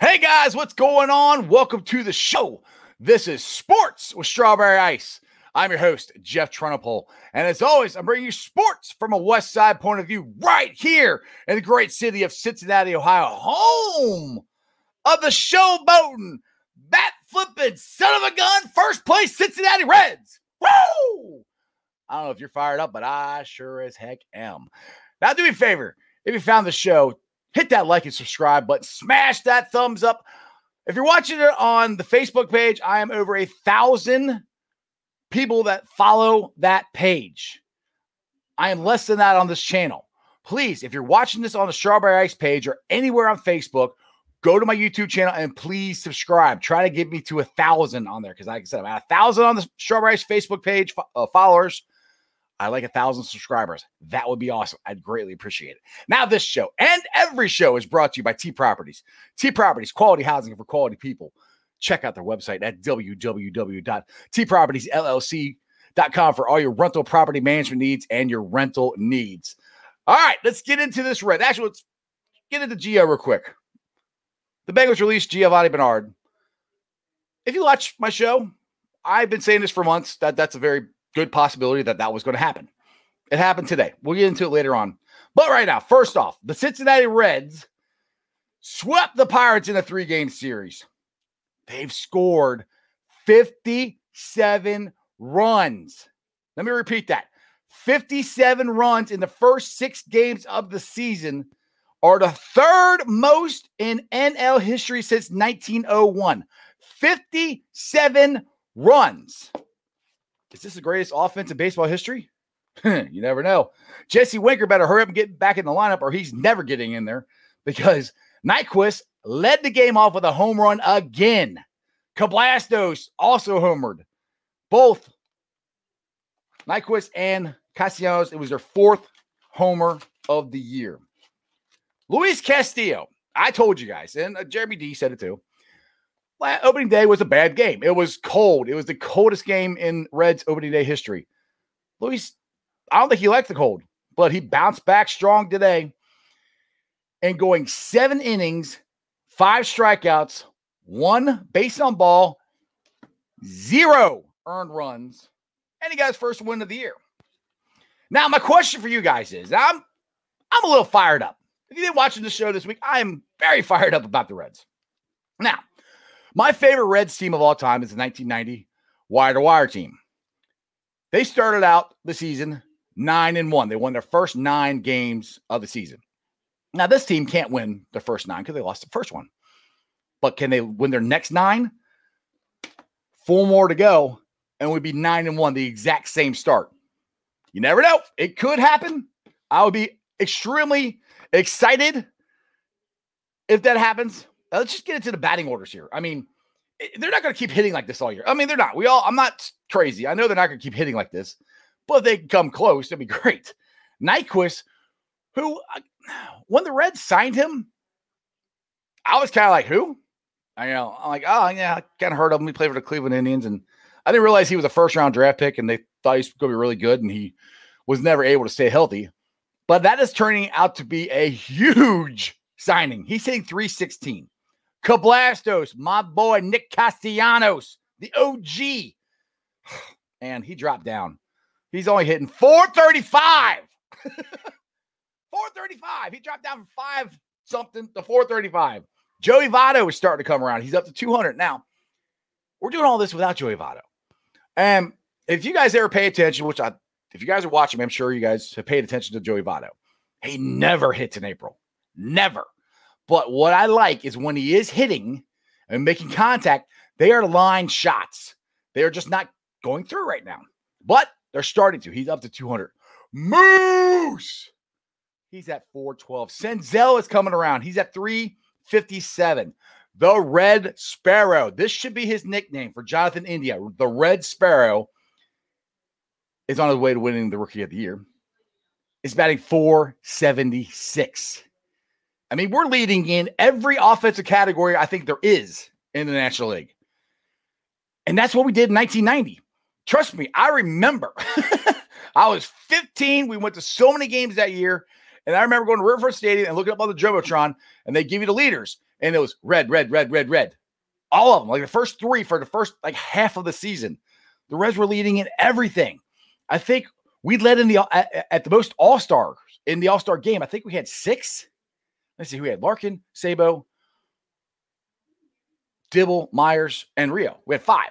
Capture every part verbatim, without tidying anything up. Hey guys, what's going on? Welcome to the show. This is Sports with Strawberry Ice. I'm your host, Jeff Trenopole. And as always, I'm bringing you sports from a West Side point of view right here in the great city of Cincinnati, Ohio, home of the showboating, bat-flipping, son-of-a-gun, first-place Cincinnati Reds. Woo! I don't know if you're fired up, but I sure as heck am. Now, do me a favor. If you found the show, hit that like and subscribe button. Smash that thumbs up. If you're watching it on the Facebook page, I am over a thousand people that follow that page. I am less than that on this channel. Please, if you're watching this on the Strawberry Ice page or anywhere on Facebook, go to my YouTube channel and please subscribe. Try to get me to a thousand on there because, like I said, I'm at a thousand on the Strawberry Ice Facebook page uh, followers. I like a thousand subscribers. That would be awesome. I'd greatly appreciate it. Now, this show and every show is brought to you by T Properties. T Properties, quality housing for quality people. Check out their website at w w w dot t properties l l c dot com for all your rental property management needs and your rental needs. All right, let's get into this red. Actually, let's get into Gio real quick. The Bengals released Giovanni Bernard. If you watch my show, I've been saying this for months. That that's a very good possibility that that was going to happen. It happened today. We'll get into it later on. But right now, first off, the Cincinnati Reds swept the Pirates in a three-game series. They've scored fifty-seven runs. Let me repeat that. fifty-seven runs in the first six games of the season are the third most in N L history since nineteen oh one. fifty-seven runs. Is this the greatest offense in baseball history? You never know. Jesse Winker better hurry up and get back in the lineup or he's never getting in there because Nyquist led the game off with a home run again. Castellanos also homered. Both Nyquist and Castellanos, it was their fourth homer of the year. Luis Castillo, I told you guys, and Jeremy D said it too. Opening day was a bad game. It was cold. It was the coldest game in Reds opening day history. Luis, I don't think he liked the cold, but he bounced back strong today. And going seven innings, five strikeouts, one base on ball, zero earned runs, and he got his first win of the year. Now, my question for you guys is, I'm, I'm a little fired up. If you've been watching the show this week, I am very fired up about the Reds. Now, my favorite Reds team of all time is the nineteen ninety wire-to-wire team. They started out the season nine and one. They won their first nine games of the season. Now, this team can't win their first nine because they lost the first one. But can they win their next nine? Four more to go, and we'd be nine and one, the exact same start. You never know. It could happen. I would be extremely excited if that happens. Let's just get into the batting orders here. I mean, they're not going to keep hitting like this all year. I mean, they're not. We all, I'm not crazy. I know they're not going to keep hitting like this, but if they can come close, that'd be great. Nyquist, who, when the Reds signed him, I was kind of like, who? I you know. I'm like, oh, yeah, I kind of heard of him. He played for the Cleveland Indians, and I didn't realize he was a first-round draft pick, and they thought he was going to be really good, and he was never able to stay healthy. But that is turning out to be a huge signing. He's hitting three sixteen. Castellanos, my boy, Nick Castellanos, the O G. And he dropped down. He's only hitting four thirty-five. four thirty-five. He dropped down from five something to four thirty-five. Joey Votto is starting to come around. He's up to two hundred. Now, we're doing all this without Joey Votto. And if you guys ever pay attention, which I, if you guys are watching me, I'm sure you guys have paid attention to Joey Votto. He never hits in April. Never. But what I like is when he is hitting and making contact, they are line shots. They are just not going through right now. But they're starting to. He's up to two hundred. Moose! He's at four twelve. Senzel is coming around. He's at three fifty-seven. The Red Sparrow. This should be his nickname for Jonathan India. The Red Sparrow is on his way to winning the Rookie of the Year. He's batting four seventy-six. I mean, we're leading in every offensive category I think there is in the National League. And that's what we did in nineteen ninety. Trust me, I remember. I was fifteen. We went to so many games that year. And I remember going to Riverfront Stadium and looking up on the Jumbotron, and they give you the leaders. and it was red, red, red, red, red. All of them, like the first three for the first like half of the season. The Reds were leading in everything. I think we led in the at, at the most all-stars in the all-star game. I think we had six. Let's see who we had: Larkin, Sabo, Dibble, Myers, and Rio. We had five.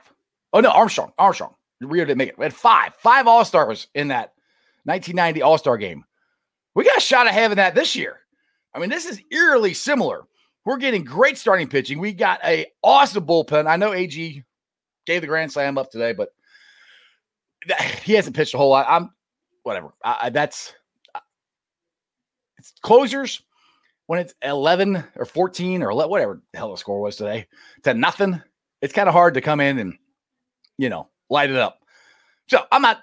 Oh no, Armstrong, Armstrong. Rio didn't make it. We had five, five all-stars in that nineteen ninety all-star game. We got a shot at having that this year. I mean, this is eerily similar. We're getting great starting pitching. We got an awesome bullpen. I know A G gave the grand slam up today, but he hasn't pitched a whole lot. I'm whatever. I, that's it's closers when it's eleven or fourteen or eleven, whatever the hell the score was today to nothing. It's kind of hard to come in and, you know, light it up. So I'm not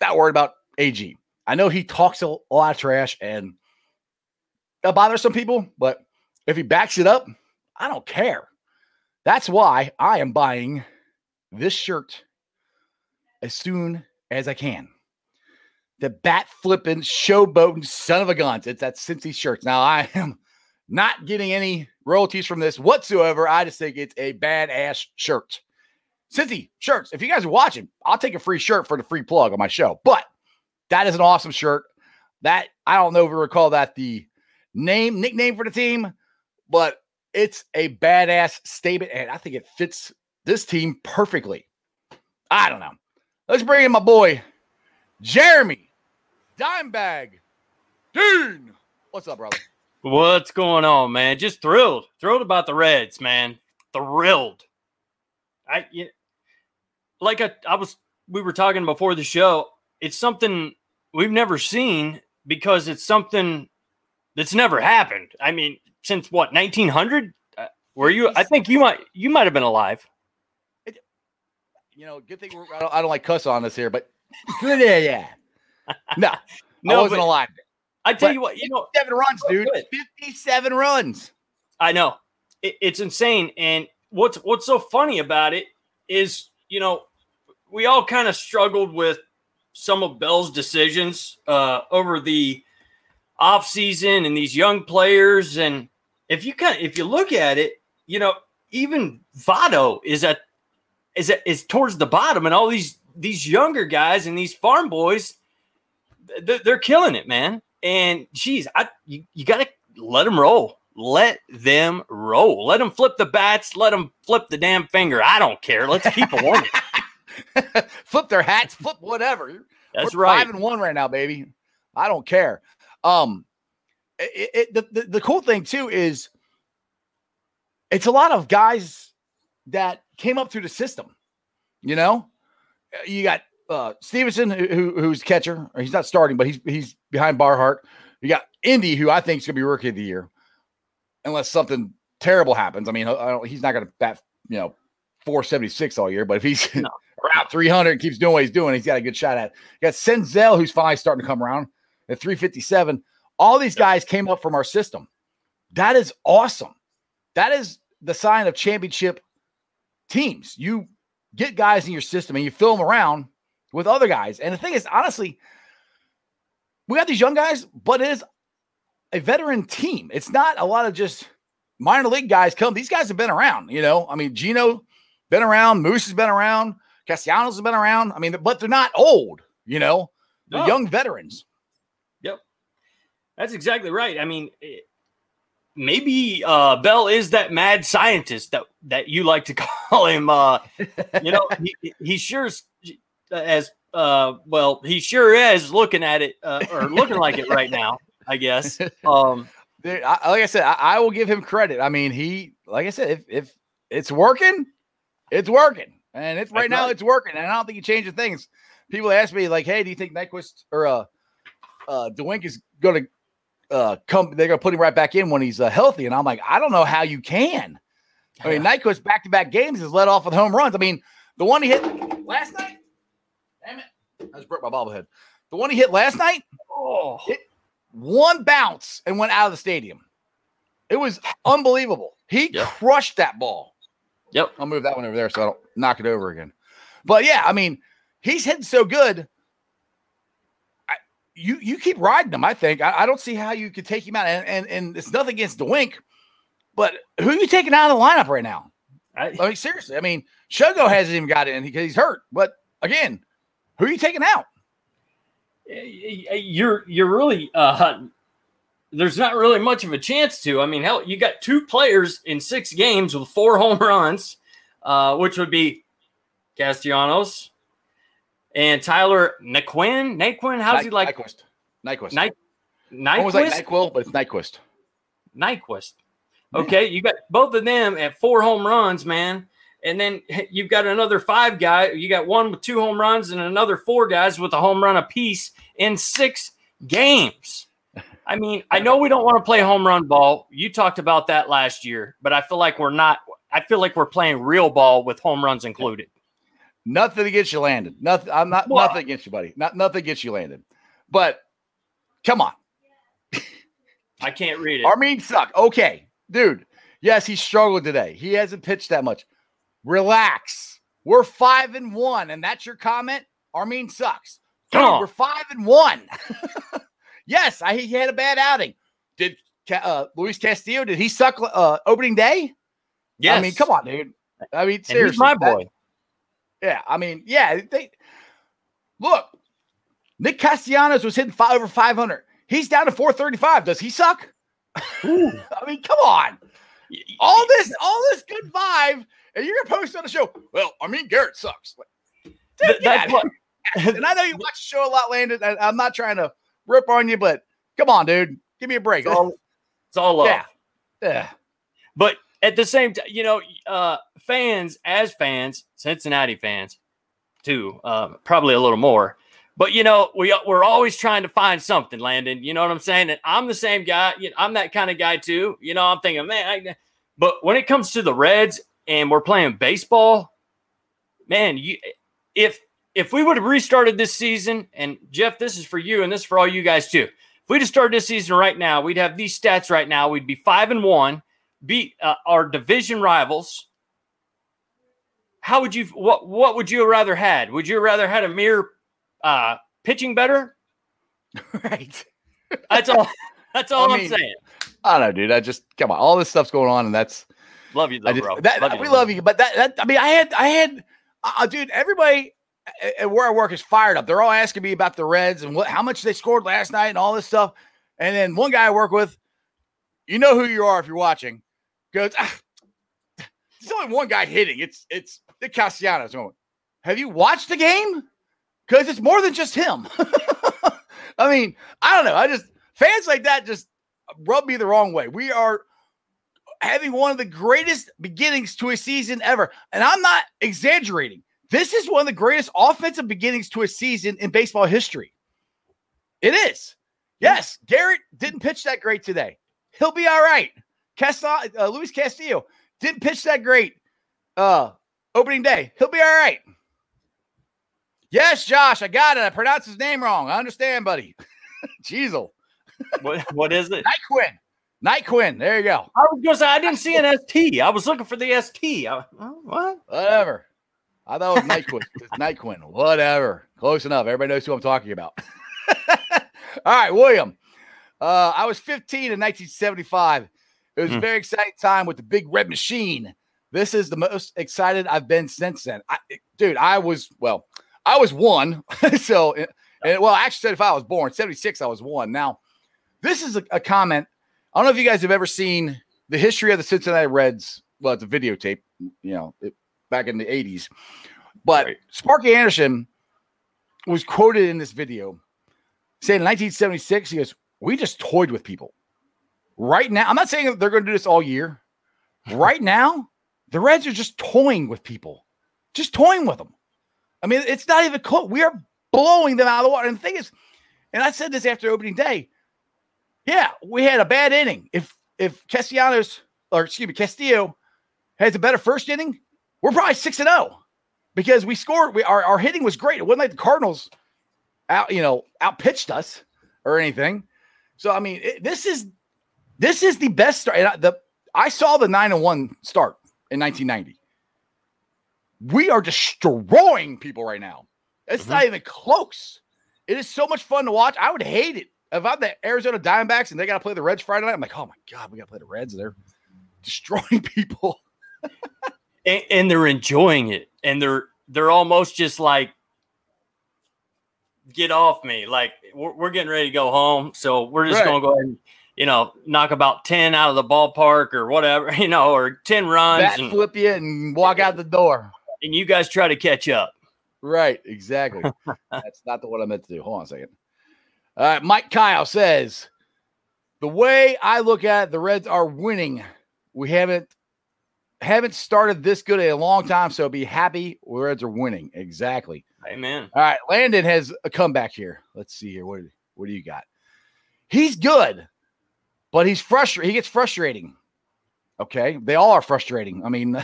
that worried about A G. I know he talks a lot of trash and that bothers some people, but if he backs it up, I don't care. That's why I am buying this shirt as soon as I can. The bat flipping, showboating son of a guns. It's that Cincy shirts. Now I am not getting any royalties from this whatsoever. I just think it's a badass shirt. Cincy shirts. If you guys are watching, I'll take a free shirt for the free plug on my show, but that is an awesome shirt. That I don't know if we recall that the name, nickname for the team, but it's a badass statement, and I think it fits this team perfectly. I don't know. Let's bring in my boy, Jeremy Dimebag Dean. What's up, brother? What's going on, man? Just thrilled. Thrilled about the Reds, man. Thrilled. I you, like I, I was we were talking before the show. It's something we've never seen because it's something that's never happened. I mean, since what, nineteen hundred? Uh, were you? I think you might you might have been alive. It, you know, good thing we're, I, don't, I don't like cuss on this here, but yeah, yeah. No, no, I wasn't alive. I tell but you what, you know, fifty-seven runs, dude. fifty-seven runs. I know it, it's insane, and what's what's so funny about it is, you know, we all kind of struggled with some of Bell's decisions uh, over the offseason and these young players. And if you kind of, if you look at it, you know, even Votto is at is at, is towards the bottom, and all these these younger guys and these farm boys, they're, they're killing it, man. And geez, I you, you got to let them roll, let them roll, let them flip the bats, let them flip the damn finger. I don't care. Let's keep them on it. Flip their hats, flip whatever. That's We're right. Five and one right now, baby. I don't care. Um, it, it, the, the the cool thing too is it's a lot of guys that came up through the system. You know, you got uh, Stevenson, who who's catcher. He's not starting, but he's he's behind Barhart. You got Indy, who I think is going to be rookie of the year, unless something terrible happens. I mean, I don't, he's not going to bat, you know, four seventy-six all year, but if he's no. around three hundred, keeps doing what he's doing, he's got a good shot at it. You got Senzel, who's finally starting to come around at three fifty-seven. All these guys came up from our system. That is awesome. That is the sign of championship teams. You get guys in your system and you fill them around with other guys. And the thing is, honestly, we got these young guys, but it is a veteran team. It's not a lot of just minor league guys come. These guys have been around, you know. I mean, Geno been around, Moose has been around, Castellanos has been around. I mean, but they're not old, you know. They're no. young veterans. Yep. That's exactly right. I mean, it, maybe uh, Bell is that mad scientist that, that you like to call him. Uh, you know, he, he sure is as uh, well, he sure is looking at it uh, or looking like it right now, I guess. Um, Dude, I, like I said, I, I will give him credit. I mean, he, like I said, if, if it's working, it's working, and it's right now. It's working, and I don't think you change the things. People ask me like, "Hey, do you think Nyquist or uh, uh, DeWink is going to uh come? They're going to put him right back in when he's uh, healthy?" And I'm like, I don't know how you can. I mean, Nyquist back to back games is let off with home runs. I mean, the one he hit last night. Damn it! I just broke my bobblehead. The one he hit last night. Oh, hit one bounce and went out of the stadium. It was unbelievable. He yeah. crushed that ball. Yep. I'll move that one over there so I don't knock it over again. But yeah, I mean, he's hitting so good. I, you you keep riding him, I think. I, I don't see how you could take him out. And, and and it's nothing against DeWink, But who are you taking out of the lineup right now? I, I mean, seriously. I mean, Shogo hasn't even got in because he's hurt. But again, who are you taking out? You're you're really uh, there's not really much of a chance to. I mean, hell, you got two players in six games with four home runs, uh, which would be Castellanos and Tyler Nyquist. Nyquist, how's Ny- he like? Nyquist. Nyquist. Ny- Nyquist. Almost like Nyquil, but it's Nyquist. Nyquist. Okay, you got both of them at four home runs, man. And then you've got another five guy. You got one with two home runs and another four guys with a home run apiece in six games. I mean, I know we don't want to play home run ball. You talked about that last year, but I feel like we're not. I feel like we're playing real ball with home runs included. Nothing against you, Landon. Nothing. I'm not. Well, nothing against you, buddy. Not nothing against you, Landon. But come on. I can't read it. Armin suck. Okay. Dude, yes, he struggled today. He hasn't pitched that much. Relax. We're five and one, and that's your comment? Armin sucks. Dude, oh. We're five and one. Yes, I, he had a bad outing. Did uh, Luis Castillo, did he suck uh, opening day? Yes. I mean, come on, dude. I mean, seriously. He's my boy. That, yeah, I mean, yeah. They, look, Nick Castellanos was hitting five, over five hundred. He's down to four thirty-five. Does he suck? Ooh. I mean, come on. All this, all this good vibe, and you're gonna post on the show. Well, I mean, Garrett sucks. Dude, Th- that's what- and I know you watch the show a lot, Landon. I, I'm not trying to rip on you, but come on, dude. Give me a break. It's all, it's all love. Yeah. Yeah. But at the same time, you know, uh, fans, as fans, Cincinnati fans too, uh, probably a little more. But, you know, we, we're always trying to find something, Landon. You know what I'm saying? And I'm the same guy. You know, I'm that kind of guy, too. You know, I'm thinking, man. I, but when it comes to the Reds and we're playing baseball, man, you, if if we would have restarted this season, and, Jeff, this is for you and this is for all you guys, too. If we just started this season right now, we'd have these stats right now. We'd be five and one, beat uh, our division rivals. How would you – what what would you rather had? Would you rather had a mere – Uh, pitching better, right? That's all. That's all I I'm mean, saying. I don't know, dude. I just come on. All this stuff's going on, and that's love you, though, just, bro. That, love we you, love you, but that, that. I mean, I had, I had, uh, dude. Everybody at where I work is fired up. They're all asking me about the Reds and what, how much they scored last night, and all this stuff. And then one guy I work with, you know who you are if you're watching, goes. Ah, there's only one guy hitting. It's it's the Castellanos. Have you watched the game? Because it's more than just him. I mean, I don't know. I just fans like that just rub me the wrong way. We are having one of the greatest beginnings to a season ever. And I'm not exaggerating. This is one of the greatest offensive beginnings to a season in baseball history. It is. Yes, Garrett didn't pitch that great today. He'll be all right. Castell- uh, Luis Castillo didn't pitch that great uh, opening day. He'll be all right. Yes, Josh, I got it. I pronounced his name wrong. I understand, buddy. Jeezel. What, what is it? Nyquist. Nyquist. There you go. I was going to say, I didn't see an S T. I was looking for the S T. I, what? Whatever. I thought it was Nyquist. It's Nyquist. Whatever. Close enough. Everybody knows who I'm talking about. All right, William. Uh, I was fifteen in nineteen seventy-five. It was hmm. a very exciting time with the Big Red Machine. This is the most excited I've been since then. I, dude, I was, well... I was one, so and, well, I actually said if I was born, seventy-six, I was one. Now, this is a, a comment. I don't know if you guys have ever seen the history of the Cincinnati Reds. Well, it's a videotape, you know, it, back in the eighties. But right. Sparky Anderson was quoted in this video saying in nineteen seventy-six, he goes, "We just toyed with people." Right now, I'm not saying they're going to do this all year. Right now, the Reds are just toying with people, just toying with them. I mean, it's not even close. We are blowing them out of the water. And the thing is, and I said this after opening day, yeah, we had a bad inning. If if Castellanos, or excuse me, Castillo has a better first inning, we're probably six and zero because we scored. We our, our hitting was great. It wasn't like the Cardinals out, you know, outpitched us or anything. So I mean, it, this is this is the best start. And I, the I saw the nine and one start in nineteen ninety. We are destroying people right now. It's mm-hmm. not even close. It is so much fun to watch. I would hate it if I'm the Arizona Diamondbacks and they got to play the Reds Friday night. I'm like, oh my God, we got to play the Reds. They're destroying people. and, and they're enjoying it. And they're they're almost just like, get off me. Like, we're, we're getting ready to go home, so we're just right. going to go ahead and, you know, knock about ten out of the ballpark or whatever, you know, or ten runs. Bat and flip you and walk out the door. And you guys try to catch up. Right, exactly. That's not the what I meant to do. Hold on a second. All right, Mike Kyle says, the way I look at it, the Reds are winning. We haven't haven't started this good in a long time, so be happy the Reds are winning. Exactly. Amen. All right, Landon has a comeback here. Let's see here. What, what do you got? He's good, but he's frustrated. He gets frustrating. Okay, they all are frustrating. I mean,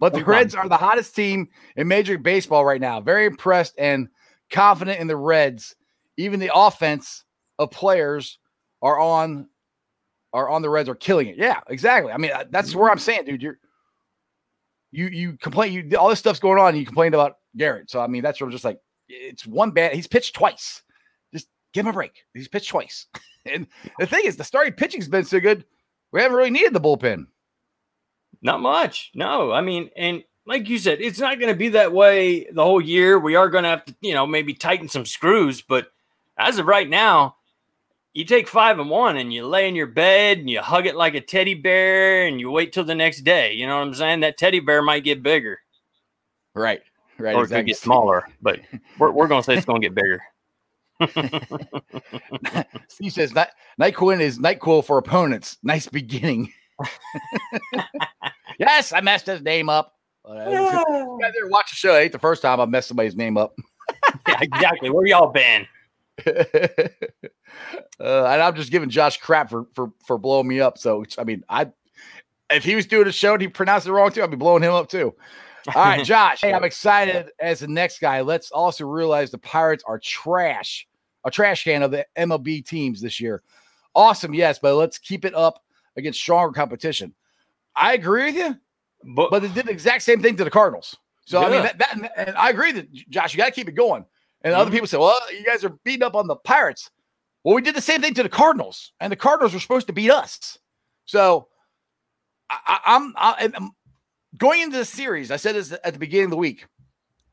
but the Reds are the hottest team in Major League Baseball right now. Very impressed and confident in the Reds. Even the offense of players are on are on the Reds are killing it. Yeah, exactly. I mean, that's where I'm saying, dude. You're you you complain. You all this stuff's going on. And you complained about Garrett. So I mean, that's where I'm just like, it's one bad. He's pitched twice. Just give him a break. He's pitched twice. And the thing is, the starting pitching's been so good. We haven't really needed the bullpen. Not much. No, I mean, and like you said, it's not going to be that way the whole year. We are going to have to, you know, maybe tighten some screws. But as of right now, you take five and one and you lay in your bed and you hug it like a teddy bear and you wait till the next day. You know what I'm saying? That teddy bear might get bigger. Right. Right. Or exactly. It could get smaller, but we're, we're going to say it's going to get bigger. Steve says Nyquist is NyQuil for opponents. Nice beginning. Yes, I messed his name up. Yeah. You guys ever watch the show? It ain't the first time I messed somebody's name up. Yeah, exactly. Where y'all been? uh, and I'm just giving Josh crap for for for blowing me up. So I mean, I if he was doing a show and he pronounced it wrong too, I'd be blowing him up too. All right, Josh. Hey, I'm excited as the next guy. Let's also realize the Pirates are trash, a trash can of the M L B teams this year. Awesome, yes, but let's keep it up against stronger competition. I agree with you, but, but they did the exact same thing to the Cardinals. So, yeah. I mean, that, that, and I agree that, Josh, you got to keep it going. And mm-hmm. Other people say, well, you guys are beating up on the Pirates. Well, we did the same thing to the Cardinals, and the Cardinals were supposed to beat us. So, I, I, I'm, I, I'm going into the series, I said this at the beginning of the week,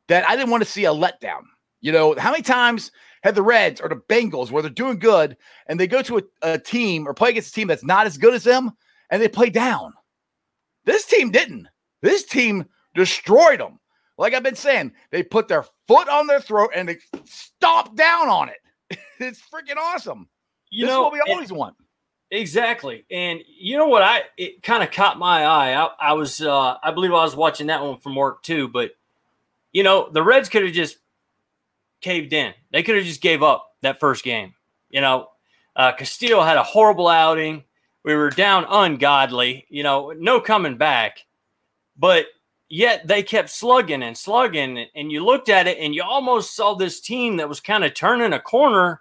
that I didn't want to see a letdown. You know, how many times have the Reds or the Bengals where they're doing good and they go to a, a team or play against a team that's not as good as them and they play down? This team didn't. This team destroyed them. Like I've been saying, they put their foot on their throat and they stomped down on it. It's freaking awesome. You this know, is what we always it, want. Exactly. And you know what? I It kind of caught my eye. I, I was, uh, I believe I was watching that one from work too. But, you know, the Reds could have just caved in. They could have just gave up that first game. You know, uh, Castillo had a horrible outing. We were down ungodly, you know, no coming back. But yet they kept slugging and slugging. And you looked at it and you almost saw this team that was kind of turning a corner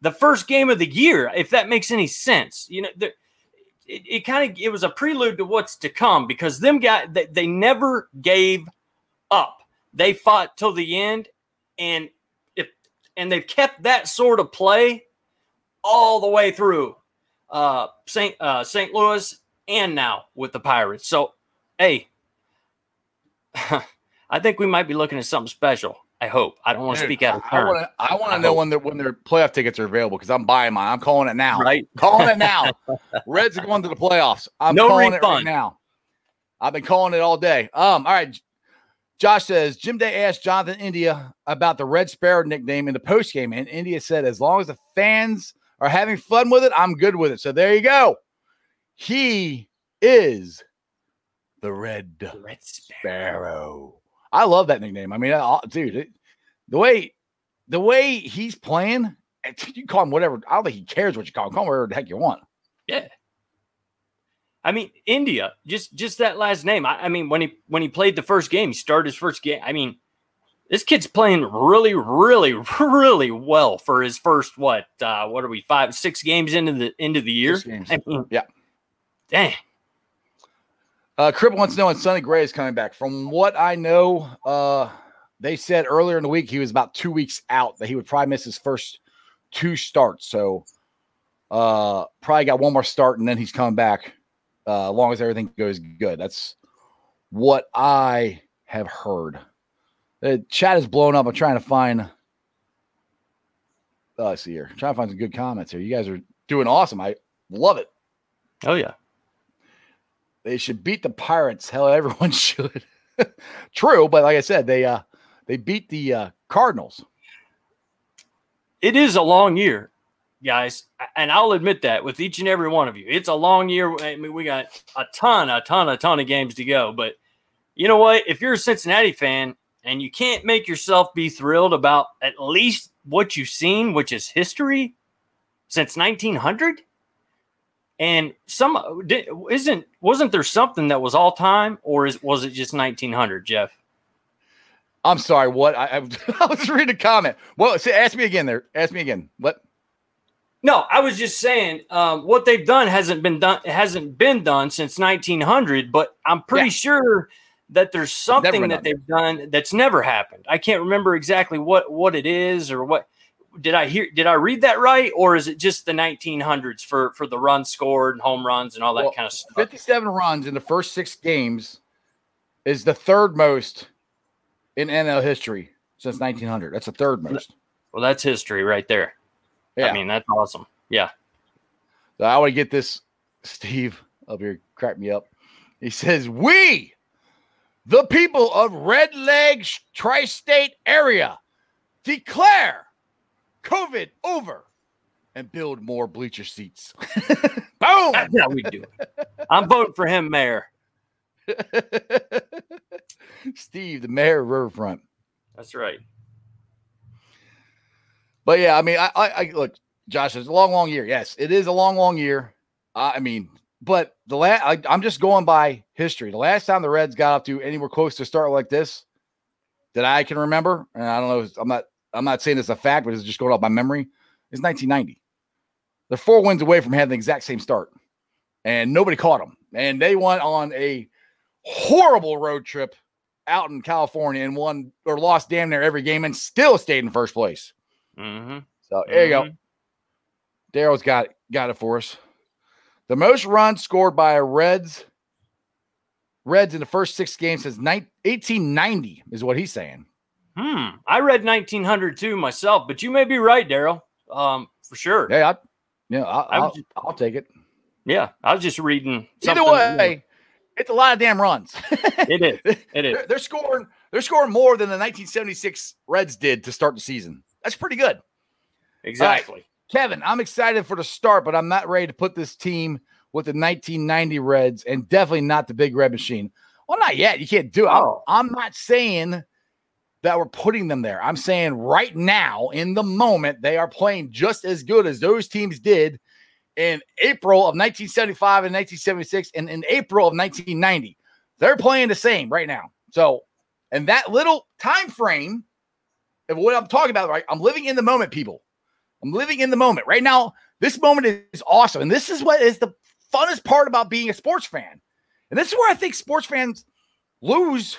the first game of the year, if that makes any sense. You know, it, it kind of it was a prelude to what's to come because them guys, they, they never gave up. They fought till the end, and if and they've kept that sort of play all the way through uh, Saint uh, Saint Louis and now with the Pirates. So, hey, I think we might be looking at something special. I hope. I don't want to speak out of turn. I want to know hope. when their when their playoff tickets are available because I'm buying mine. I'm calling it now. Right, calling it now. Reds are going to the playoffs. I'm no calling refund. it right now. I've been calling it all day. Um, all right. Josh says Jim Day asked Jonathan India about the Red Sparrow nickname in the postgame, and India said, "As long as the fans are having fun with it, I'm good with it." So there you go. He is the Red, the Red Sparrow. Sparrow. I love that nickname. I mean, I, dude, it, the way the way he's playing, you call him whatever. I don't think he cares what you call him. Call him whatever the heck you want. Yeah. I mean, India, just just that last name. I, I mean, when he when he played the first game, he started his first game. I mean, this kid's playing really, really, really well for his first what? Uh, what are we? Five, six games into the end of the year. I mean, yeah. Dang. Uh, Crip wants to know when Sonny Gray is coming back. From what I know, uh, they said earlier in the week he was about two weeks out, that he would probably miss his first two starts. So uh, probably got one more start, and then he's coming back uh, long as everything goes good. That's what I have heard. The chat is blown up. I'm trying to find. Oh, I see here. I'm trying to find some good comments here. You guys are doing awesome. I love it. Oh, yeah. They should beat the Pirates. Hell, everyone should. True, but like I said, they uh, they beat the uh, Cardinals. It is a long year, guys, and I'll admit that with each and every one of you. It's a long year. I mean, we got a ton, a ton, a ton of games to go. But you know what? If you're a Cincinnati fan and you can't make yourself be thrilled about at least what you've seen, which is history since nineteen hundred, and some isn't wasn't there something that was all time, or is, was it just nineteen hundred, Jeff? I'm sorry, what? I, I was reading a comment. Well, say, ask me again there. Ask me again. What? No, I was just saying um, what they've done hasn't been done hasn't been done since nineteen hundred, but I'm pretty yeah. sure that there's something that they've done that's never happened. I can't remember exactly what, what it is or what. Did I hear? Did I read that right, or is it just the nineteen hundreds for for the runs scored and home runs and all that well, kind of stuff? fifty-seven runs in the first six games is the third most in N L history since nineteen hundred. That's the third most. Well, that's history right there. Yeah, I mean that's awesome. Yeah. So I want to get this Steve up here. Crack me up. He says, "We, the people of Red Leg Tri-State area, declare COVID over and build more bleacher seats." Boom! That's how we do it. I'm voting for him, Mayor. Steve, the mayor of Riverfront. That's right. But yeah, I mean, I, I, I look, Josh, it's a long, long year. Yes, it is a long, long year. Uh, I mean, but the last, I'm just going by history. The last time the Reds got up to anywhere close to a start like this that I can remember, and I don't know, I'm not. I'm not saying it's a fact, but it's just going off my memory. It's nineteen ninety. They're four wins away from having the exact same start, and nobody caught them. And they went on a horrible road trip out in California and won or lost damn near every game and still stayed in first place. Mm-hmm. So there you mm-hmm. go. Daryl's got, got it for us. The most runs scored by a Reds Reds in the first six games since eighteen ninety is what he's saying. Hmm. I read nineteen hundred too myself, but you may be right, Daryl. Um, for sure. Yeah, I, yeah. I'll, I'll, just, I'll take it. Yeah, I was just reading. Either way, it's a lot of damn runs. It is. It is. They're, they're scoring. They're scoring more than the nineteen seventy-six Reds did to start the season. That's pretty good. Exactly. Right, Kevin, I'm excited for the start, but I'm not ready to put this team with the nineteen ninety Reds and definitely not the Big Red Machine. Well, not yet. You can't do it. Oh. I'm, I'm not saying that we're putting them there. I'm saying right now, in the moment, they are playing just as good as those teams did in April of nineteen seventy-five and nineteen seventy-six and in April of nineteen ninety. They're playing the same right now. So, and that little time frame of what I'm talking about, right? I'm living in the moment, people. I'm living in the moment. Right now, this moment is awesome. And this is what is the funnest part about being a sports fan. And this is where I think sports fans lose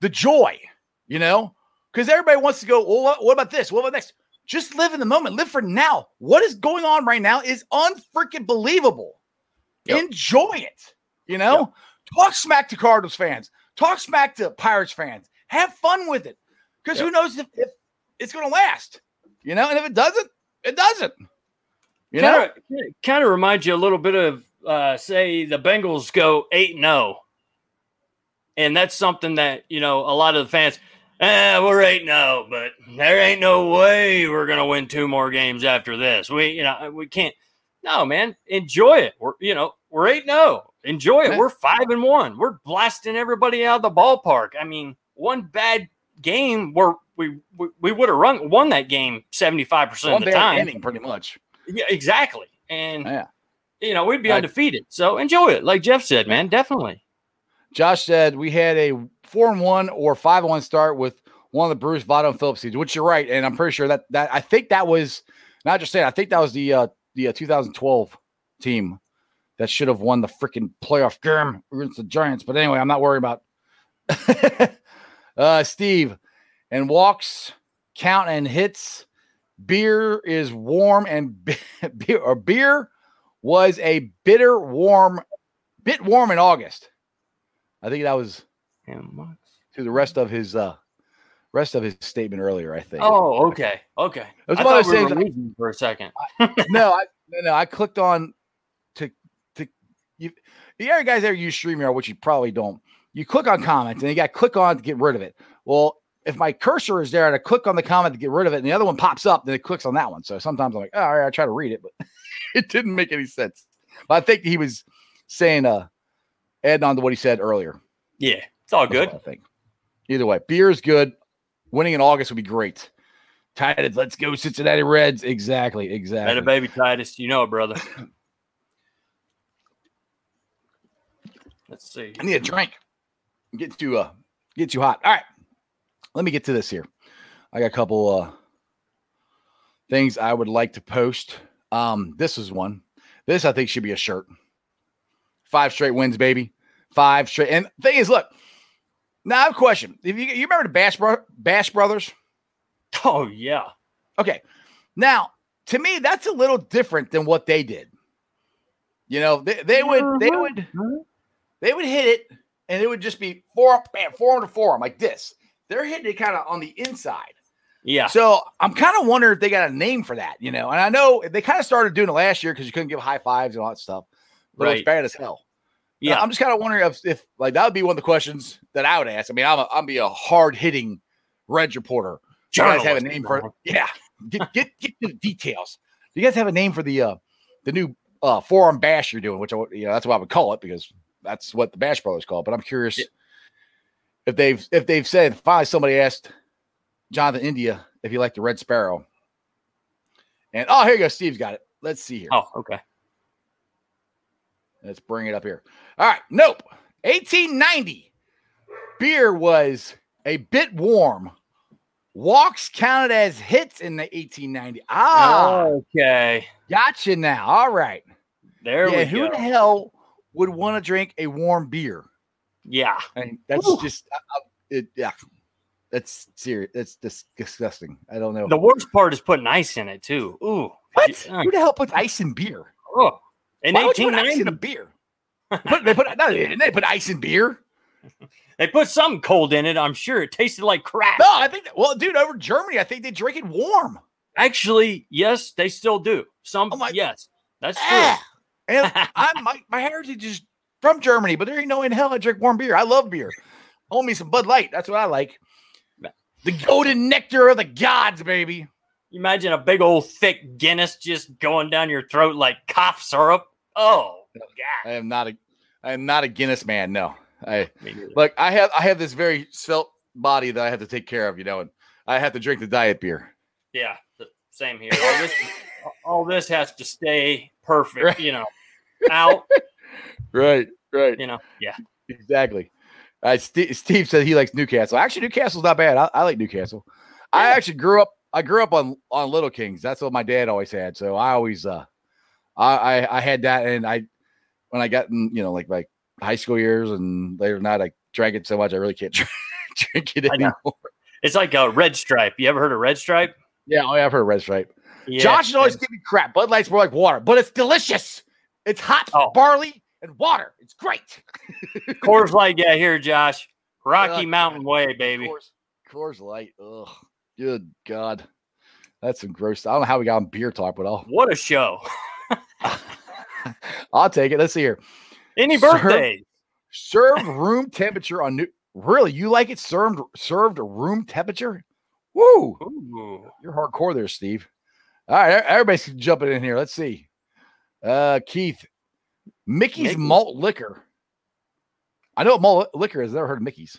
the joy. You know, because everybody wants to go, well, what, what about this? What about next? Just live in the moment. Live for now. What is going on right now is unfreaking believable. Yep. Enjoy it. You know, yep. Talk smack to Cardinals fans. Talk smack to Pirates fans. Have fun with it. Because yep. who knows if, if it's going to last. You know, and if it doesn't, it doesn't. You kinda, know, it kind of reminds you a little bit of, uh, say, the Bengals go eight and oh. And that's something that, you know, a lot of the fans – Eh, we're eight now, but there ain't no way we're gonna win two more games after this. We, you know, we can't. No, man, enjoy it. We're, you know, we're eight now. Enjoy it. We're five and one. We're blasting everybody out of the ballpark. I mean, one bad game where we we, we would have run won that game seventy five percent of the time. Inning, pretty much. Yeah, exactly. And yeah. you know, we'd be I, undefeated. So enjoy it, like Jeff said, man. Definitely. Josh said we had a four and one or five and one start with one of the Bruce Votto and Phillips seeds, which you're right, and I'm pretty sure that that I think that was not just saying. I think that was the uh, the uh, two thousand twelve team that should have won the freaking playoff game against the Giants. But anyway, I'm not worried about uh, Steve. And walks count and hits. Beer is warm and be- beer or beer was a bitter warm bit warm in August. I think that was to the rest of his uh, rest of his statement earlier. I think. Oh, okay, okay. It was I thought we were reading for a second. I, no, I, no, I clicked on to to you. The other guys ever use StreamYard, which you probably don't. You click on comments, and you got to click on to get rid of it. Well, if my cursor is there and I click on the comment to get rid of it, and the other one pops up, then it clicks on that one. So sometimes I'm like, oh, all right, I try to read it, but it didn't make any sense. But I think he was saying, uh, adding on to what he said earlier. Yeah, it's all good. I think either way, beer is good. Winning in August would be great. Titus, let's go Cincinnati Reds. Exactly, exactly. And a baby Titus, you know it, brother. Let's see. I need a drink. Get too uh, get too hot. All right. Let me get to this here. I got a couple uh, things I would like to post. Um, this is one. This, I think, should be a shirt. Five straight wins, baby. Five straight. And the thing is, look, now I have a question. If you, you remember the Bash, Bro- Bash Brothers? Oh, yeah. Okay. Now, to me, that's a little different than what they did. You know, they, they would they would, they would hit it, and it would just be forearm, bam, forearm to forearm like this. They're hitting it kind of on the inside. Yeah. So I'm kind of wondering if they got a name for that, you know? And I know they kind of started doing it last year because you couldn't give high fives and all that stuff. But right. It's bad as hell. Yeah. Now, I'm just kind of wondering if, if, like, that would be one of the questions that I would ask. I mean, I'm a, I'd be a hard-hitting Reds reporter. Do you guys have a name for it? Yeah. Get, get, get to the details. Do you guys have a name for the uh, the new uh, forearm bash you're doing, which, I, you know, that's what I would call it because that's what the Bash Brothers call it. But I'm curious. Yeah. If they've if they've said, finally somebody asked Jonathan India if he liked the Red Sparrow. And, oh, here you go. Steve's got it. Let's see here. Oh, okay. Let's bring it up here. All right. Nope. eighteen ninety. Beer was a bit warm. Walks counted as hits in the eighteen ninety. Ah. Okay. Gotcha now. All right. There yeah, we who go. Who the hell would want to drink a warm beer? Yeah, and that's Ooh. just uh, it. Yeah, that's serious. That's dis- disgusting. I don't know. The worst part is putting ice in it too. Ooh, what? You, uh, Who the hell puts ice in beer? Oh, in eighteen ninety, in a beer. put, they put no, they put ice in beer. They put something cold in it. I'm sure it tasted like crap. No, I think. That, well, dude, over Germany, I think they drink it warm. Actually, yes, they still do. Some, oh my, yes, that's ah. true. And I'm my, my heritage is from Germany, but there ain't no in hell I drink warm beer. I love beer. Hold me some Bud Light. That's what I like. The golden nectar of the gods, baby. You imagine a big old thick Guinness just going down your throat like cough syrup. Oh God. I am not a I am not a Guinness man. No. I look, I have I have this very svelte body that I have to take care of, you know, and I have to drink the diet beer. Yeah, same here. All this, all this has to stay perfect, right. You know. Out. Right, right. You know, yeah. Exactly. Uh, St- Steve said he likes Newcastle. Actually, Newcastle's not bad. I, I like Newcastle. Yeah. I actually grew up I grew up on, on Little Kings. That's what my dad always had. So I always uh I, I, I had that, and I when I got in, you know, like my high school years and later not, I drank it so much I really can't drink, drink it anymore. It's like a Red Stripe. You ever heard of Red Stripe? Yeah, oh, yeah, I've heard of Red Stripe. Yeah. Josh is always giving crap. Bud Light's more like water, but it's delicious. It's hot oh. barley. And water, it's great. Coors Light, yeah, here, Josh. Rocky uh, Mountain Way, baby. Coors, Coors Light. Ugh, good God, that's some gross stuff. I don't know how we got on beer talk, but I'll. What a show! I'll take it. Let's see here. Any birthday? Serve, serve room temperature on new. Really, you like it served served room temperature? Woo! Ooh. You're hardcore there, Steve. All right, everybody's jumping in here. Let's see. Uh, Keith. Mickey's Mickey. Malt liquor. I know what malt liquor is. I've never heard of Mickey's.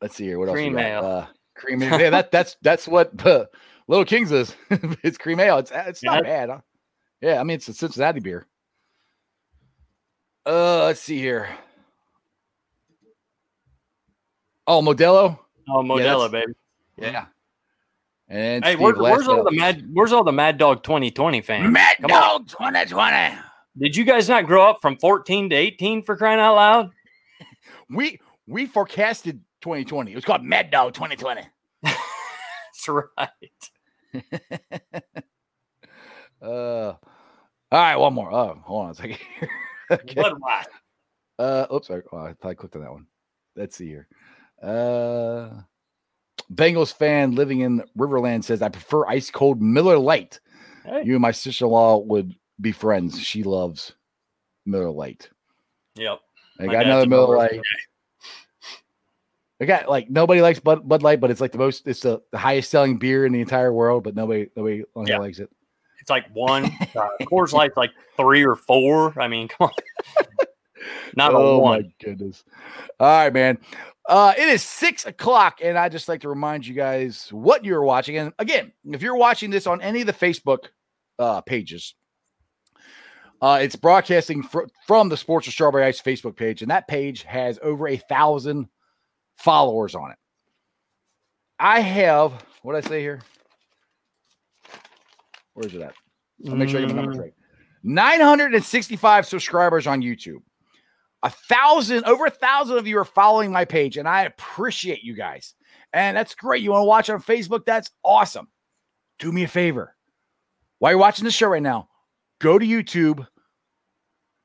Let's see here. What cream else? Ale. Uh, cream ale. Yeah, that, that's that's what uh, Little Kings is. It's cream ale. It's it's not yeah. bad. Huh? Yeah, I mean it's a Cincinnati beer. Uh, let's see here. Oh, Modelo. Oh, Modelo, yeah, baby. Yeah. And hey, where, where's all the mad? Where's all the Mad Dog twenty twenty fans? Mad Come Dog on. twenty twenty. Did you guys not grow up from fourteen to eighteen for crying out loud? we we forecasted twenty twenty. It was called Mad Dog twenty twenty. That's right. uh, all All right, one more. Oh, hold on a second. Okay. One more. Uh, oops, I, oh, I thought I clicked on that one. Let's see here. Uh, Bengals fan living in Riverland says, I prefer ice cold Miller Lite. Hey. You and my sister-in-law would be friends. She loves Miller Lite. Yep. I got another Miller Lite. I got like nobody likes Bud, Bud Light, but it's like the most, it's the, the highest selling beer in the entire world, but nobody, nobody yeah. likes it. It's like one. Uh, Coors Light's like three or four. I mean, come on. Not oh a one. Oh, my goodness. All right, man. Uh, it is six o'clock, and I just like to remind you guys what you're watching. And, again, if you're watching this on any of the Facebook uh, pages, uh, it's broadcasting fr- from the Sports of Strawberry Ice Facebook page, and that page has over a thousand followers on it. I have, what did I say here? Where is it at? I'll make sure I get the numbers right. nine hundred sixty-five subscribers on YouTube. A thousand, over a thousand of you are following my page, and I appreciate you guys. And that's great. You want to watch on Facebook? That's awesome. Do me a favor. While you're watching the show right now, go to YouTube,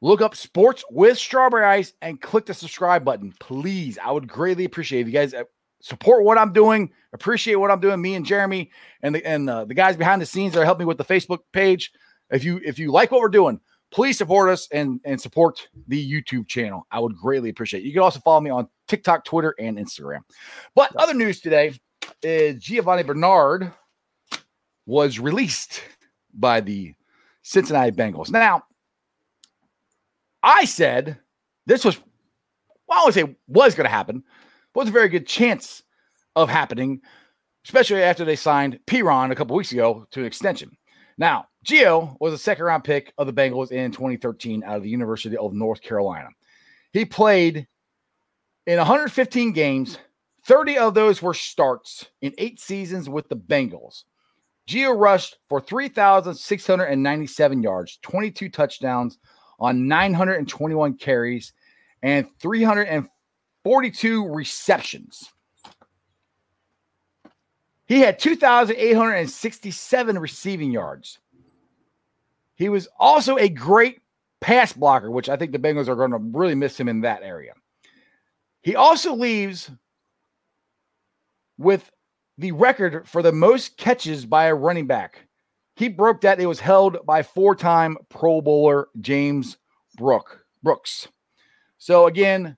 look up Sports with Strawberry Ice, and click the subscribe button. Please, I would greatly appreciate it. If you guys support what I'm doing, appreciate what I'm doing, me and Jeremy and the, and uh, the guys behind the scenes that are helping me with the Facebook page. If you if you like what we're doing, please support us and, and support the YouTube channel. I would greatly appreciate it. You can also follow me on TikTok, Twitter, and Instagram. But other news today is Giovanni Bernard was released by the Cincinnati Bengals. Now, I said this was, well, I would say was going to happen, but was a very good chance of happening, especially after they signed Piron a couple weeks ago to an extension. Now, Geo was a second-round pick of the Bengals in twenty thirteen out of the University of North Carolina. He played in one hundred fifteen games. thirty of those were starts in eight seasons with the Bengals. Geo rushed for three thousand six hundred ninety-seven yards, twenty-two touchdowns on nine hundred twenty-one carries, and three hundred forty-two receptions. He had two thousand eight hundred sixty-seven receiving yards. He was also a great pass blocker, which I think the Bengals are going to really miss him in that area. He also leaves with the record for the most catches by a running back. He broke that. It was held by four-time Pro Bowler James Brook, Brooks. So, again,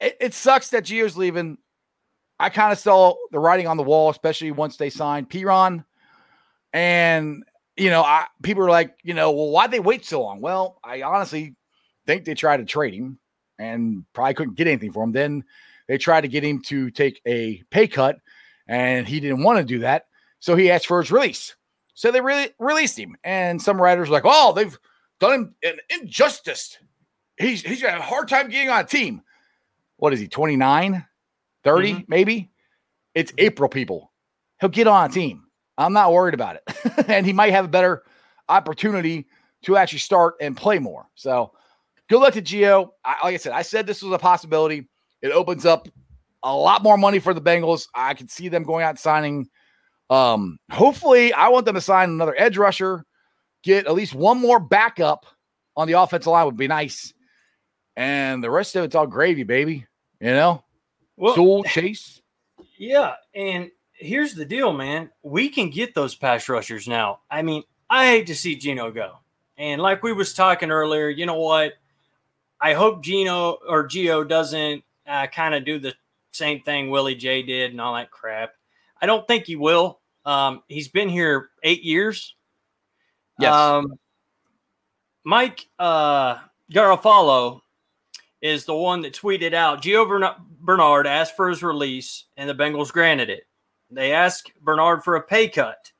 it, it sucks that Gio's leaving. I kind of saw the writing on the wall, especially once they signed Piron. And, you know, I, people are like, you know, well, why'd they wait so long? Well, I honestly think they tried to trade him and probably couldn't get anything for him. Then they tried to get him to take a pay cut, and he didn't want to do that. So he asked for his release. So they really released him. And some writers were like, oh, they've done him an injustice. He's, he's got a hard time getting on a team. What is he, twenty-nine? thirty, mm-hmm. maybe? It's April, people. He'll get on a team. I'm not worried about it. And he might have a better opportunity to actually start and play more. So good luck to Gio. I, like I said, I said this was a possibility. It opens up a lot more money for the Bengals. I could see them going out and signing. Um, hopefully, I want them to sign another edge rusher, get at least one more backup on the offensive line would be nice. And the rest of it's all gravy, baby. You know? Well, Soul Chase. Yeah, and here's the deal, man. We can get those pass rushers now. I mean, I hate to see Geno go. And like we was talking earlier, you know what? I hope Geno or Gio doesn't uh, kind of do the same thing Willie J did and all that crap. I don't think he will. Um, he's been here eight years. Yes. Um, Mike uh, Garofalo is the one that tweeted out, Gio Bernard asked for his release, and the Bengals granted it. They asked Bernard for a pay cut.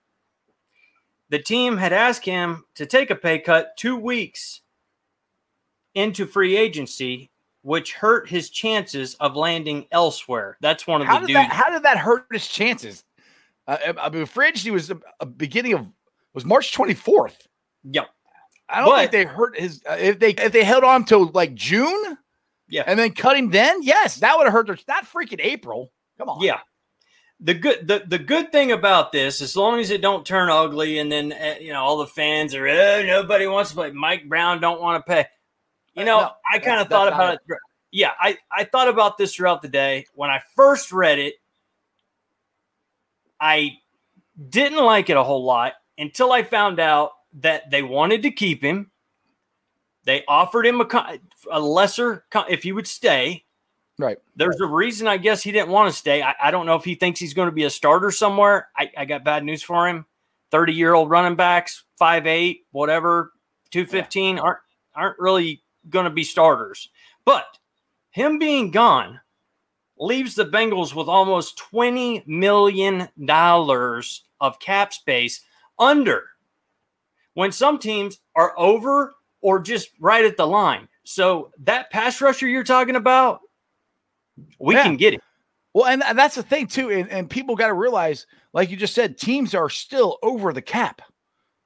The team had asked him to take a pay cut two weeks into free agency, which hurt his chances of landing elsewhere. That's one of how the dudes. That, how did that hurt his chances? Uh, I mean, free agency was a beginning of was March twenty-fourth. Yep. I don't but, think they hurt his uh, if they if they held on till like June. Yeah. And then cut him then? Yes, that would have hurt their – not freaking April. Come on. Yeah. the good the, the good thing about this, as long as it don't turn ugly, and then uh, you know, all the fans are, oh, nobody wants to play. Mike Brown don't want to pay. You know, no, I kind of thought about it. it. Yeah, I, I thought about this throughout the day. When I first read it, I didn't like it a whole lot until I found out that they wanted to keep him. They offered him a, a lesser – if he would stay. Right. There's right. a reason, I guess, he didn't want to stay. I, I don't know if he thinks he's going to be a starter somewhere. I, I got bad news for him. thirty-year-old running backs, five eight, whatever, two fifteen, yeah. aren't aren't really going to be starters. But him being gone leaves the Bengals with almost twenty million dollars of cap space under, when some teams are over or just right at the line. So that pass rusher you're talking about, we yeah. can get it. Well, and that's the thing too. And, and people got to realize, like you just said, teams are still over the cap.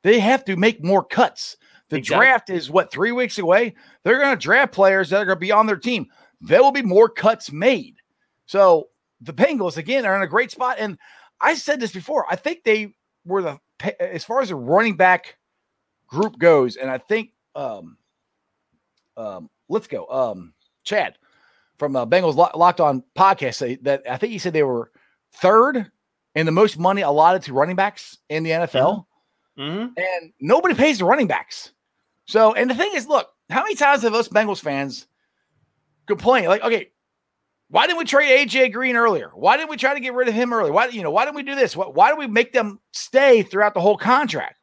They have to make more cuts. The exactly. draft is what, three weeks away. They're going to draft players that are going to be on their team. There will be more cuts made. So the Bengals, again, are in a great spot. And I said this before, I think they were the, as far as the running back group goes, and I think, um, um, let's go. Um, Chad from uh, Bengals Lock- Locked On podcast say that I think he said they were third in the most money allotted to running backs in the N F L, mm-hmm. and nobody pays the running backs. So, and the thing is, look, how many times have us Bengals fans complained? Like, okay, why didn't we trade A J Green earlier? Why didn't we try to get rid of him earlier? Why, you know, why didn't we do this? Why, why did we make them stay throughout the whole contract?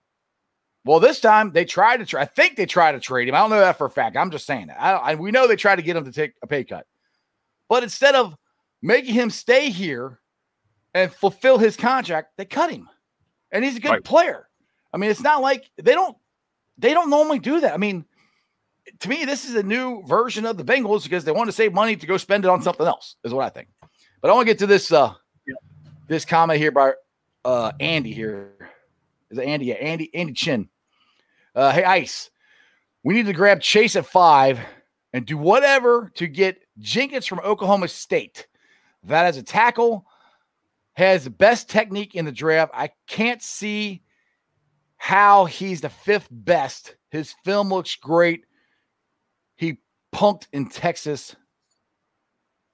Well, this time they tried to. Tra- I think they tried to trade him. I don't know that for a fact. I'm just saying that. I, I, we know they tried to get him to take a pay cut, but instead of making him stay here and fulfill his contract, they cut him, and he's a good right. player. I mean, it's not like they don't. They don't normally do that. I mean, to me, this is a new version of the Bengals because they want to save money to go spend it on something else. Is what I think. But I want to get to this. Uh, yeah. This comment here by uh, Andy here. Is it Andy? Yeah, Andy. Andy Chin. Uh, hey, Ice, we need to grab Chase at five and do whatever to get Jenkins from Oklahoma State. That as a tackle has the best technique in the draft. I can't see how he's the fifth best. His film looks great. He punked in Texas.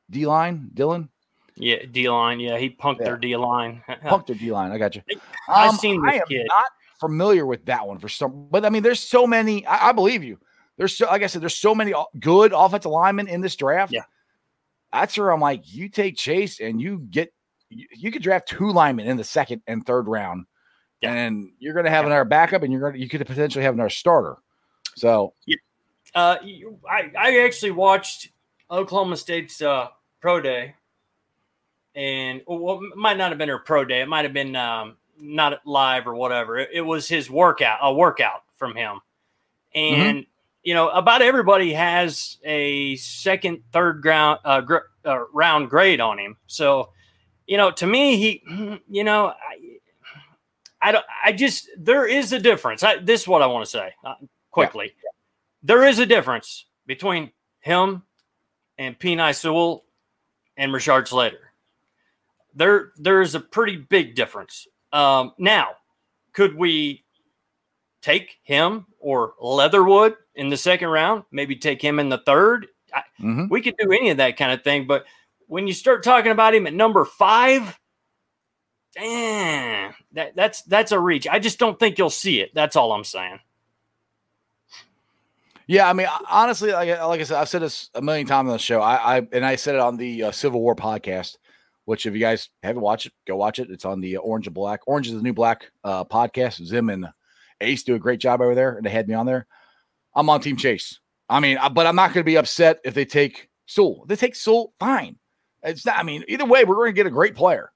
D-line, Dylan? Yeah, D-line. Yeah, he punked yeah. their D-line. Punked their D-line. I got you. I've um, seen this I am kid. Not familiar with that one for some, but I mean, there's so many. I, I believe you. There's so, like I said, there's so many good offensive linemen in this draft. Yeah, that's where I'm like, you take Chase and you get, you, you could draft two linemen in the second and third round, yeah. and you're going to have yeah. another backup, and you're going to you could potentially have another starter. So, yeah. uh, I I actually watched Oklahoma State's uh, pro day, and well, it might not have been her pro day. It might have been. Um, not live or whatever. It, it was his workout, a workout from him. And, mm-hmm. you know, about everybody has a second, third ground, uh, gr- uh, round grade on him. So, you know, to me, he, you know, I, I don't, I just, there is a difference. I, this is what I want to say uh, quickly. Yeah. There is a difference between him and Penei Sewell and Rashard Slater. There, there is a pretty big difference. Um, now, could we take him or Leatherwood in the second round? Maybe take him in the third. I, mm-hmm. We could do any of that kind of thing. But when you start talking about him at number five, damn, that, that's that's a reach. I just don't think you'll see it. That's all I'm saying. Yeah, I mean, honestly, like, like I said, I've said this a million times on the show. I, I and I said it on the uh, Civil War podcast. Which, if you guys haven't watched it, go watch it. It's on the Orange and Black. Orange is the New Black uh, podcast. Zim and Ace do a great job over there, and they had me on there. I'm on Team Chase. I mean, I, but I'm not going to be upset if they take Sewell. If they take Sewell, fine. It's not. I mean, either way, we're going to get a great player.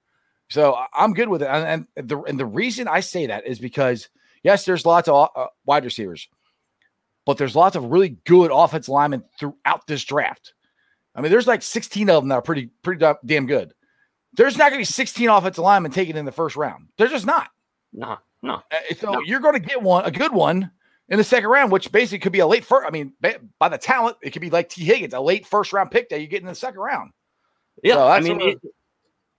So I'm good with it. And, and the and the reason I say that is because yes, there's lots of uh, wide receivers, but there's lots of really good offensive linemen throughout this draft. I mean, there's like sixteen of them that are pretty pretty damn good. There's not going to be sixteen offensive linemen taken in the first round. There's just not. No, no. Uh, so no. You're going to get one, a good one in the second round, which basically could be a late first. I mean, by, by the talent, it could be like T Higgins, a late first round pick that you get in the second round. Yeah, so I mean, it,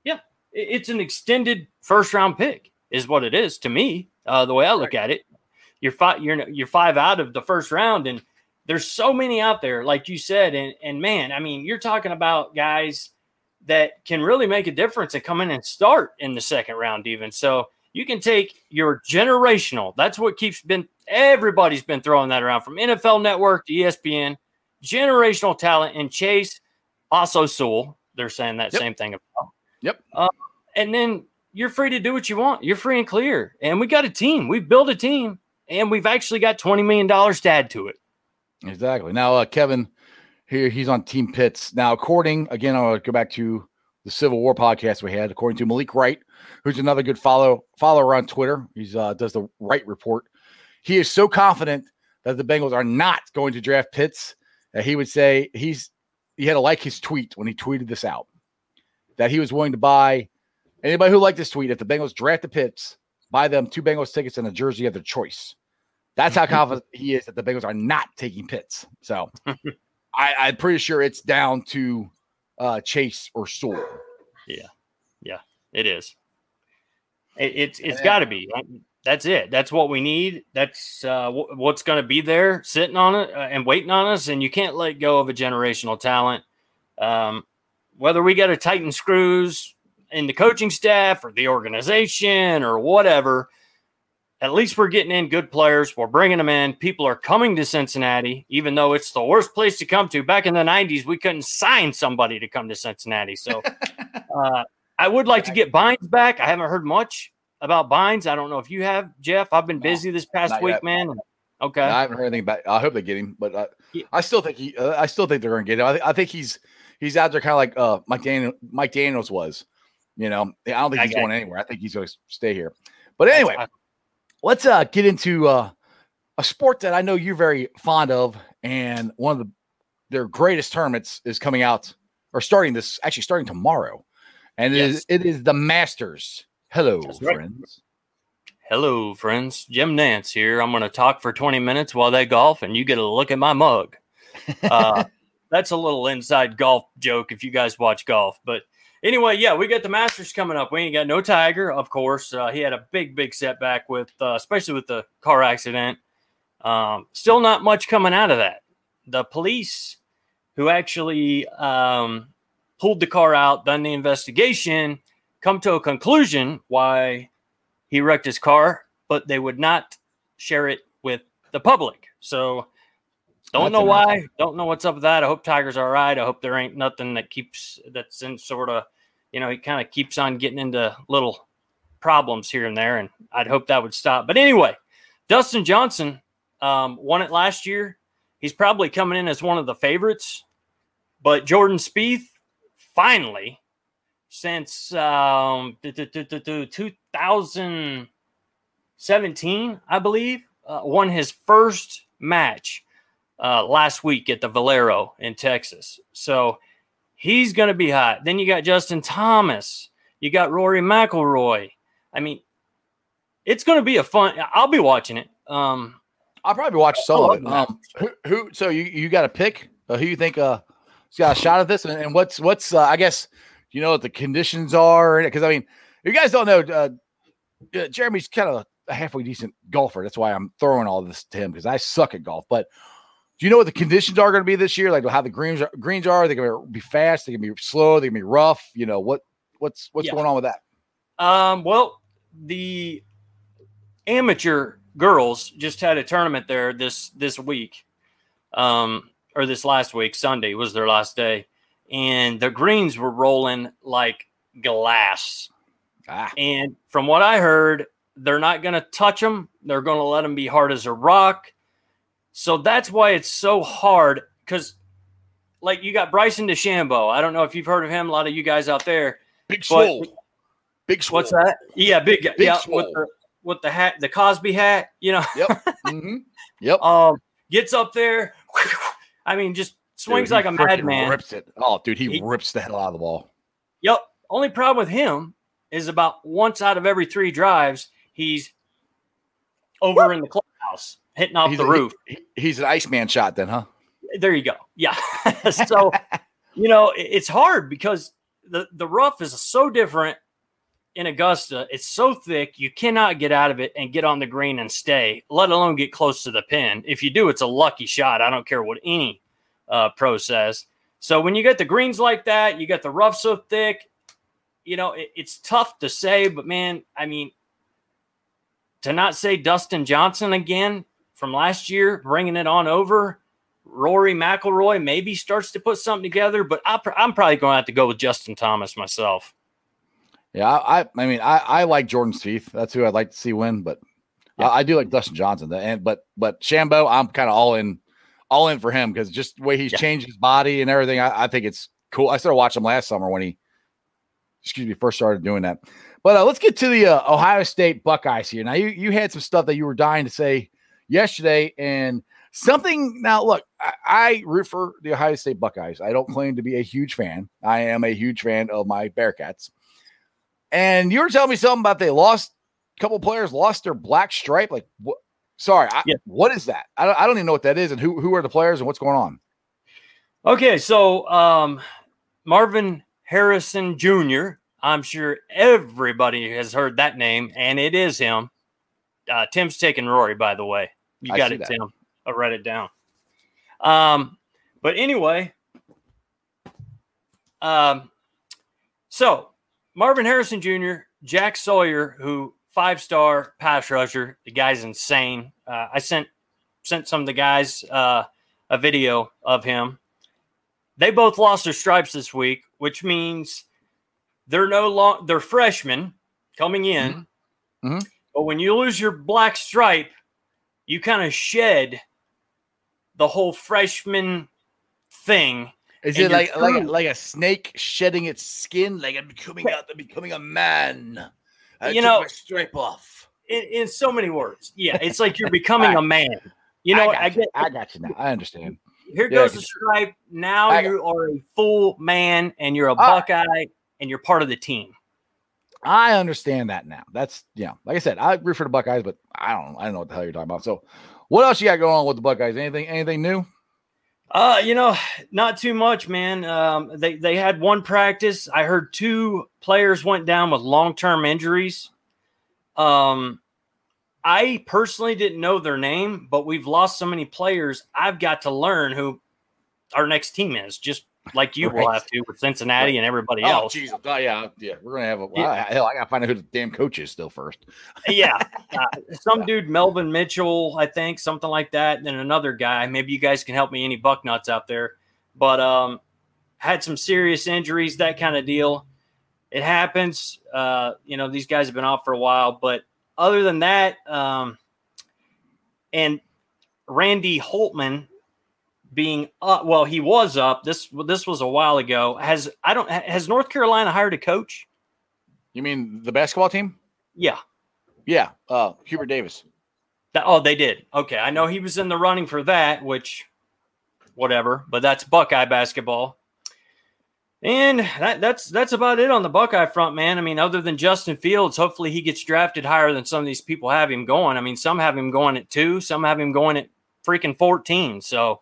yeah. it's an extended first round pick is what it is to me. Uh, the way I look right. at it, you're five, you're, you're five out of the first round. And there's so many out there, like you said, and, and man, I mean, you're talking about guys that can really make a difference and come in and start in the second round even. So you can take your generational. That's what keeps been, everybody's been throwing that around from N F L Network to E S P N, generational talent and Chase, also Sewell. They're saying that yep. same thing about. Yep. Uh, and then you're free to do what you want. You're free and clear. And we got a team. We've built a team, and we've actually got twenty million dollars to add to it. Exactly. Now, uh, Kevin here, he's on Team Pitts. Now, according, again, I want to go back to the Civil War podcast we had, according to Malik Wright, who's another good follow follower on Twitter. He uh, does the Wright Report. He is so confident that the Bengals are not going to draft Pitts that he would say he's he had to like his tweet when he tweeted this out, that he was willing to buy anybody who liked this tweet. If the Bengals draft the Pitts, buy them two Bengals tickets and a jersey of their choice. That's how confident he is that the Bengals are not taking Pitts. So I, I'm pretty sure it's down to uh, Chase or Sewell. Yeah. Yeah, it is. It, it's it's got to be. That's it. That's what we need. That's uh, w- what's going to be there sitting on it uh, and waiting on us. And you can't let go of a generational talent. Um, whether we got to tighten screws in the coaching staff or the organization or whatever, at least we're getting in good players. We're bringing them in. People are coming to Cincinnati, even though it's the worst place to come to. Back in the nineties, we couldn't sign somebody to come to Cincinnati. So uh, I would like to get Bynes back. I haven't heard much about Bynes. I don't know if you have, Jeff. I've been no, busy this past week, yet. man. Okay. No, I haven't heard anything about it. I hope they get him, but I, yeah. I still think he. Uh, I still think they're going to get him. I, th- I think he's he's out there kind of like uh, Mike Daniel, Mike Daniels was. You know, I don't think I he's going you. anywhere. I think he's going to stay here. But anyway, I, let's uh, get into uh, a sport that I know you're very fond of, and one of the, their greatest tournaments is coming out or starting this actually starting tomorrow, and yes. it is it is the Masters. Hello, That's friends. Right. Hello, friends. Jim Nance here. I'm going to talk for twenty minutes while they golf, and you get a look at my mug. Uh, that's a little inside golf joke if you guys watch golf. But anyway, yeah, we got the Masters coming up. We ain't got no Tiger, of course. Uh, he had a big, big setback, with, uh, especially with the car accident. Um, still not much coming out of that. The police who actually um, pulled the car out, done the investigation, come to a conclusion why he wrecked his car, but they would not share it with the public. So don't know why, don't know what's up with that. I hope Tiger's all right. I hope there ain't nothing that keeps that's in sort of, you know, he kind of keeps on getting into little problems here and there, and I'd hope that would stop. But anyway, Dustin Johnson um, won it last year. He's probably coming in as one of the favorites, but Jordan Spieth finally, since um, two thousand seventeen, I believe, uh, won his first match uh, last week at the Valero in Texas. So he's going to be hot. Then you got Justin Thomas. You got Rory McIlroy. I mean, it's going to be a fun – I'll be watching it. Um, I'll probably watch some of it. Um, who, who, so you, you got a pick? Uh, who you think uh, has got a shot at this? And, and what's, what's uh, I guess – you know what the conditions are? Because, I mean, if you guys don't know, uh, uh, Jeremy's kind of a halfway decent golfer. That's why I'm throwing all this to him, because I suck at golf. But do you know what the conditions are going to be this year? Like how the greens are, greens are? They're going to be fast. They're going to be slow. They're going to be rough. You know, what? what's what's yeah. going on with that? Um, well, the amateur girls just had a tournament there this, this week, um, or this last week. Sunday was their last day. And the greens were rolling like glass. Ah. And from what I heard, they're not going to touch them. They're going to let them be hard as a rock. So that's why it's so hard, because, like, you got Bryson DeChambeau. I don't know if you've heard of him. A lot of you guys out there. Big Swole. Big Swole. What's that? Yeah, big. big yeah, with the, with the hat, the Cosby hat, you know. Yep. Mm-hmm. Yep. Um, gets up there. I mean, just. Swings dude, like a madman. Rips it. Oh, dude, he, he rips the hell out of the ball. Yep. Only problem with him is about once out of every three drives, he's over Woo! in the clubhouse, hitting off he's the a, roof. He, he's an Iceman shot then, huh? There you go. Yeah. So, you know, it, it's hard because the, the rough is so different in Augusta, it's so thick you cannot get out of it and get on the green and stay, let alone get close to the pin. If you do, it's a lucky shot. I don't care what any uh, pro says. So when you get the greens like that, you get the rough so thick, you know, it, it's tough to say, but, man, I mean, to not say Dustin Johnson again from last year, bringing it on over, Rory McIlroy maybe starts to put something together, but I pr- I'm probably going to have to go with Justin Thomas myself. Yeah, I I mean, I, I like Jordan Spieth. That's who I'd like to see win, but yeah. I, I do like Dustin Johnson. And But but Shambo, I'm kind of all in all in for him because just the way he's yeah. changed his body and everything, I, I think it's cool. I started watching him last summer when he, excuse me, first started doing that. But uh, let's get to the uh, Ohio State Buckeyes here. Now, you, you had some stuff that you were dying to say yesterday, and something – now, look, I, I root for the Ohio State Buckeyes. I don't claim to be a huge fan. I am a huge fan of my Bearcats. And you were telling me something about they lost a couple players, lost their black stripe. Like, wh- sorry, I, yeah. what is that? I don't, I don't even know what that is, and who who are the players and what's going on? Okay, so um, Marvin Harrison Junior, I'm sure everybody has heard that name, and it is him. Uh, Tim's taking Rory, by the way. You got it, that. Tim. I'll write it down. Um, but anyway, um, so. Marvin Harrison Junior, Jack Sawyer, who five-star pass rusher. The guy's insane. Uh, I sent sent some of the guys uh, a video of him. They both lost their stripes this week, which means they're no long they're freshmen coming in. Mm-hmm. But when you lose your black stripe, you kind of shed the whole freshman thing. Is and it like like a, like a snake shedding its skin? Like I'm becoming out, I'm becoming a man. I you know, my stripe off. In, in so many words, yeah, it's like you're becoming I, a man. You know, I got, I, get, you. I got you now. I understand. Here yeah, goes the stripe. Now I you are a full man, and you're a Buckeye, I, and you're part of the team. I understand that now. That's yeah. Like I said, I root for the Buckeyes, but I don't. I don't know what the hell you're talking about. So, what else you got going on with the Buckeyes? Anything? Anything new? Uh, you know, not too much, man. Um, they, they had one practice. I heard two players went down with long-term injuries. Um, I personally didn't know their name, but we've lost so many players. I've got to learn who our next team is, just like you right. will have to with Cincinnati and everybody oh, else. Geez. Oh, yeah, yeah. We're going to have a yeah. – hell, I got to find out who the damn coach is still first. yeah. Uh, some yeah. dude, Melvin Mitchell, I think, something like that, and then another guy. Maybe you guys can help me, any buck nuts out there. But um, had some serious injuries, that kind of deal. It happens. Uh, you know, these guys have been off for a while. But other than that, um, and Randy Holtman – being up, well, he was up. This this was a while ago. Has I don't has North Carolina hired a coach? You mean the basketball team? Yeah, yeah. Uh, Hubert Davis. That, oh, they did. Okay, I know he was in the running for that. Which, whatever. But that's Buckeye basketball, and that, that's that's about it on the Buckeye front, man. I mean, other than Justin Fields, hopefully he gets drafted higher than some of these people have him going. I mean, some have him going at two, some have him going at freaking fourteen. So.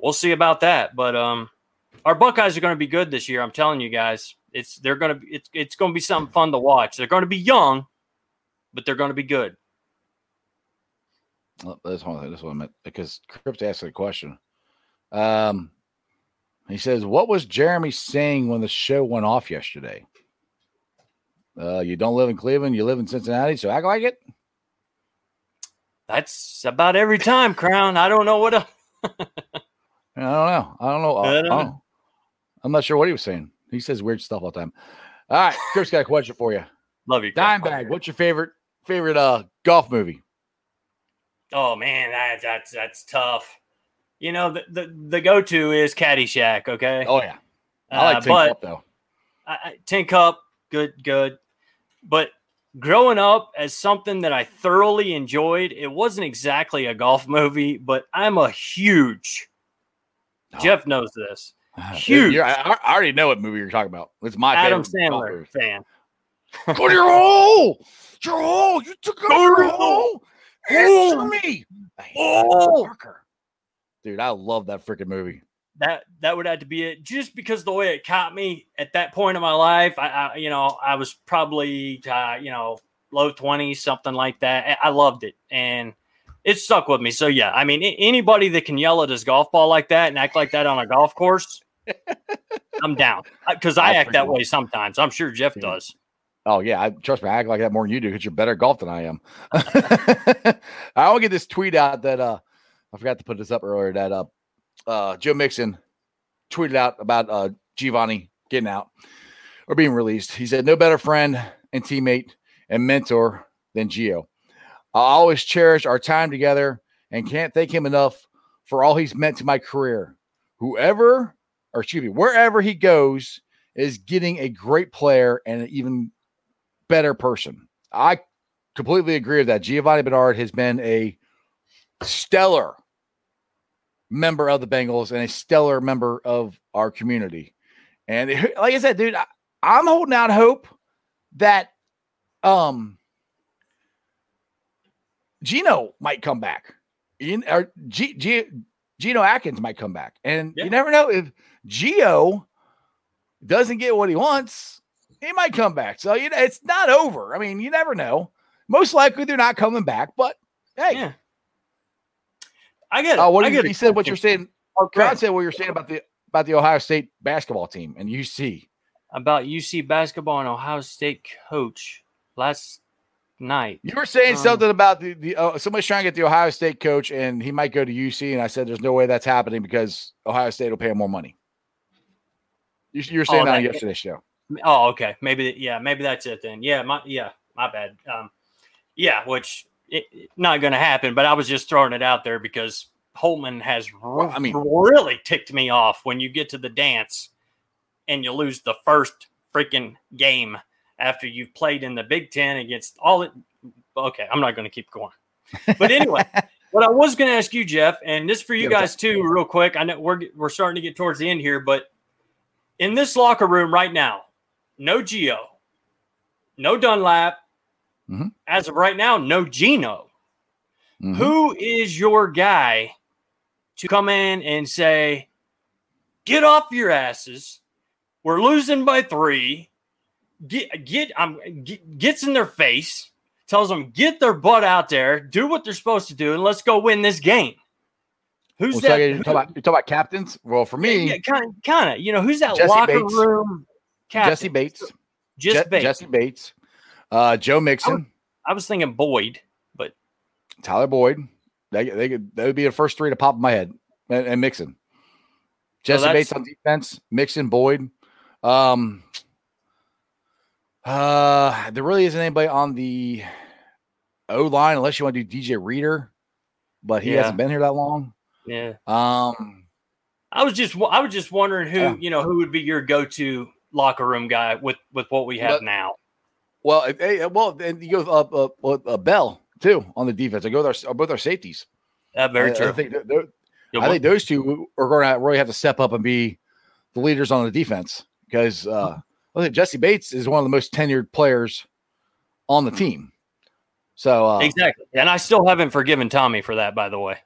We'll see about that, but um, our Buckeyes are going to be good this year. I'm telling you guys, it's they're going to be it's it's going to be something fun to watch. They're going to be young, but they're going to be good. Well, that's one. That's what I meant because Cripps asked the question. Um, he says, "What was Jeremy saying when the show went off yesterday?" Uh, you don't live in Cleveland, you live in Cincinnati, so act like it. That's about every time, Crown. I don't know what else. I don't know. I don't know. I don't know. I'm not sure what he was saying. He says weird stuff all the time. All right, Chris got a question for you. Love you, Dimebag. What's your favorite favorite uh golf movie? Oh man, that, that's that's tough. You know the the, the go to is Caddyshack. Okay. Oh yeah, I like uh, Tin Cup though. I, I, Tin Cup, good, good. But growing up as something that I thoroughly enjoyed, it wasn't exactly a golf movie, but I'm a huge. No. Jeff knows this. Huge. Dude, I, I already know what movie you're talking about. It's my Adam Sandler fan. Go to your hole. Your hole. You took out your hole. Answer me. Oh, Parker. Dude, I love that freaking movie. that that would have to be it, just because the way it caught me at that point in my life. I, I you know, I was probably, uh, you know, low twenties, something like that. I loved it, and it stuck with me. So, yeah, I mean, anybody that can yell at his golf ball like that and act like that on a golf course, I'm down, because I, I act that way sometimes. I'm sure Jeff does. Oh, yeah. I, trust me, I act like that more than you do because you're better at golf than I am. I will get this tweet out that uh, I forgot to put this up earlier, that uh, uh, Joe Mixon tweeted out about uh, Giovanni getting out or being released. He said, "No better friend and teammate and mentor than Gio. I always cherish our time together and can't thank him enough for all he's meant to my career. Whoever, or excuse me, wherever he goes is getting a great player and an even better person." I completely agree with that. Giovanni Bernard has been a stellar member of the Bengals and a stellar member of our community. And it, like I said, dude, I, I'm holding out hope that um, Geno might come back. In, or G, G, Geno Atkins might come back. And yeah. You never know, if Gio doesn't get what he wants, he might come back. So, you know, it's not over. I mean, you never know. Most likely they're not coming back, but hey. Yeah. I get it. Uh, what I get you, it. He said what you're saying. Crowd said what you're saying about the about the Ohio State basketball team and U C. About U C basketball and Ohio State coach last night. You were saying um, something about the, the uh, somebody's trying to get the Ohio State coach and he might go to U C, and I said there's no way that's happening because Ohio State will pay him more money. You, you were saying oh, that on yesterday's show. Oh, okay. Maybe, yeah, maybe that's it then. Yeah, my, yeah, my bad. Um, yeah, which it, it, not going to happen, but I was just throwing it out there because Holtman has re- well, I mean, really ticked me off when you get to the dance and you lose the first freaking game after you've played in the Big Ten against all it. Okay, I'm not going to keep going. But anyway, what I was going to ask you, Jeff, and this for you yeah, guys too, real quick. I know we're we're starting to get towards the end here, but in this locker room right now, no Gio, no Dunlap. Mm-hmm. As of right now, no Geno. Mm-hmm. Who is your guy to come in and say, "Get off your asses. We're losing by three." Get get I'm get, gets in their face, tells them get their butt out there, do what they're supposed to do, and let's go win this game. Who's well, that? So you're, talking about, you're talking about captains. Well, for me, yeah, kind kind of. You know who's that Jesse locker Bates. room captain? Jesse Bates. Just Je- Bates. Jesse Bates. Uh, Joe Mixon. I was, I was thinking Boyd, but Tyler Boyd. They they could that would be the first three to pop in my head, and, and Mixon. Jesse so Bates on defense. Mixon, Boyd. Um. Uh, there really isn't anybody on the O-line unless you want to do D J Reader, but he yeah. hasn't been here that long. Yeah. Um, I was just I was just wondering who yeah. you know who would be your go-to locker room guy with, with what we have but, now. Well, hey, well, and you go up uh, a uh, uh, Bell too on the defense. I go with our both our safeties. That's very I, true. I think they're, they're, I one. think those two are going to really have to step up and be the leaders on the defense because. Uh, mm-hmm. Jesse Bates is one of the most tenured players on the team. So uh, exactly. And I still haven't forgiven Tommy for that, by the way.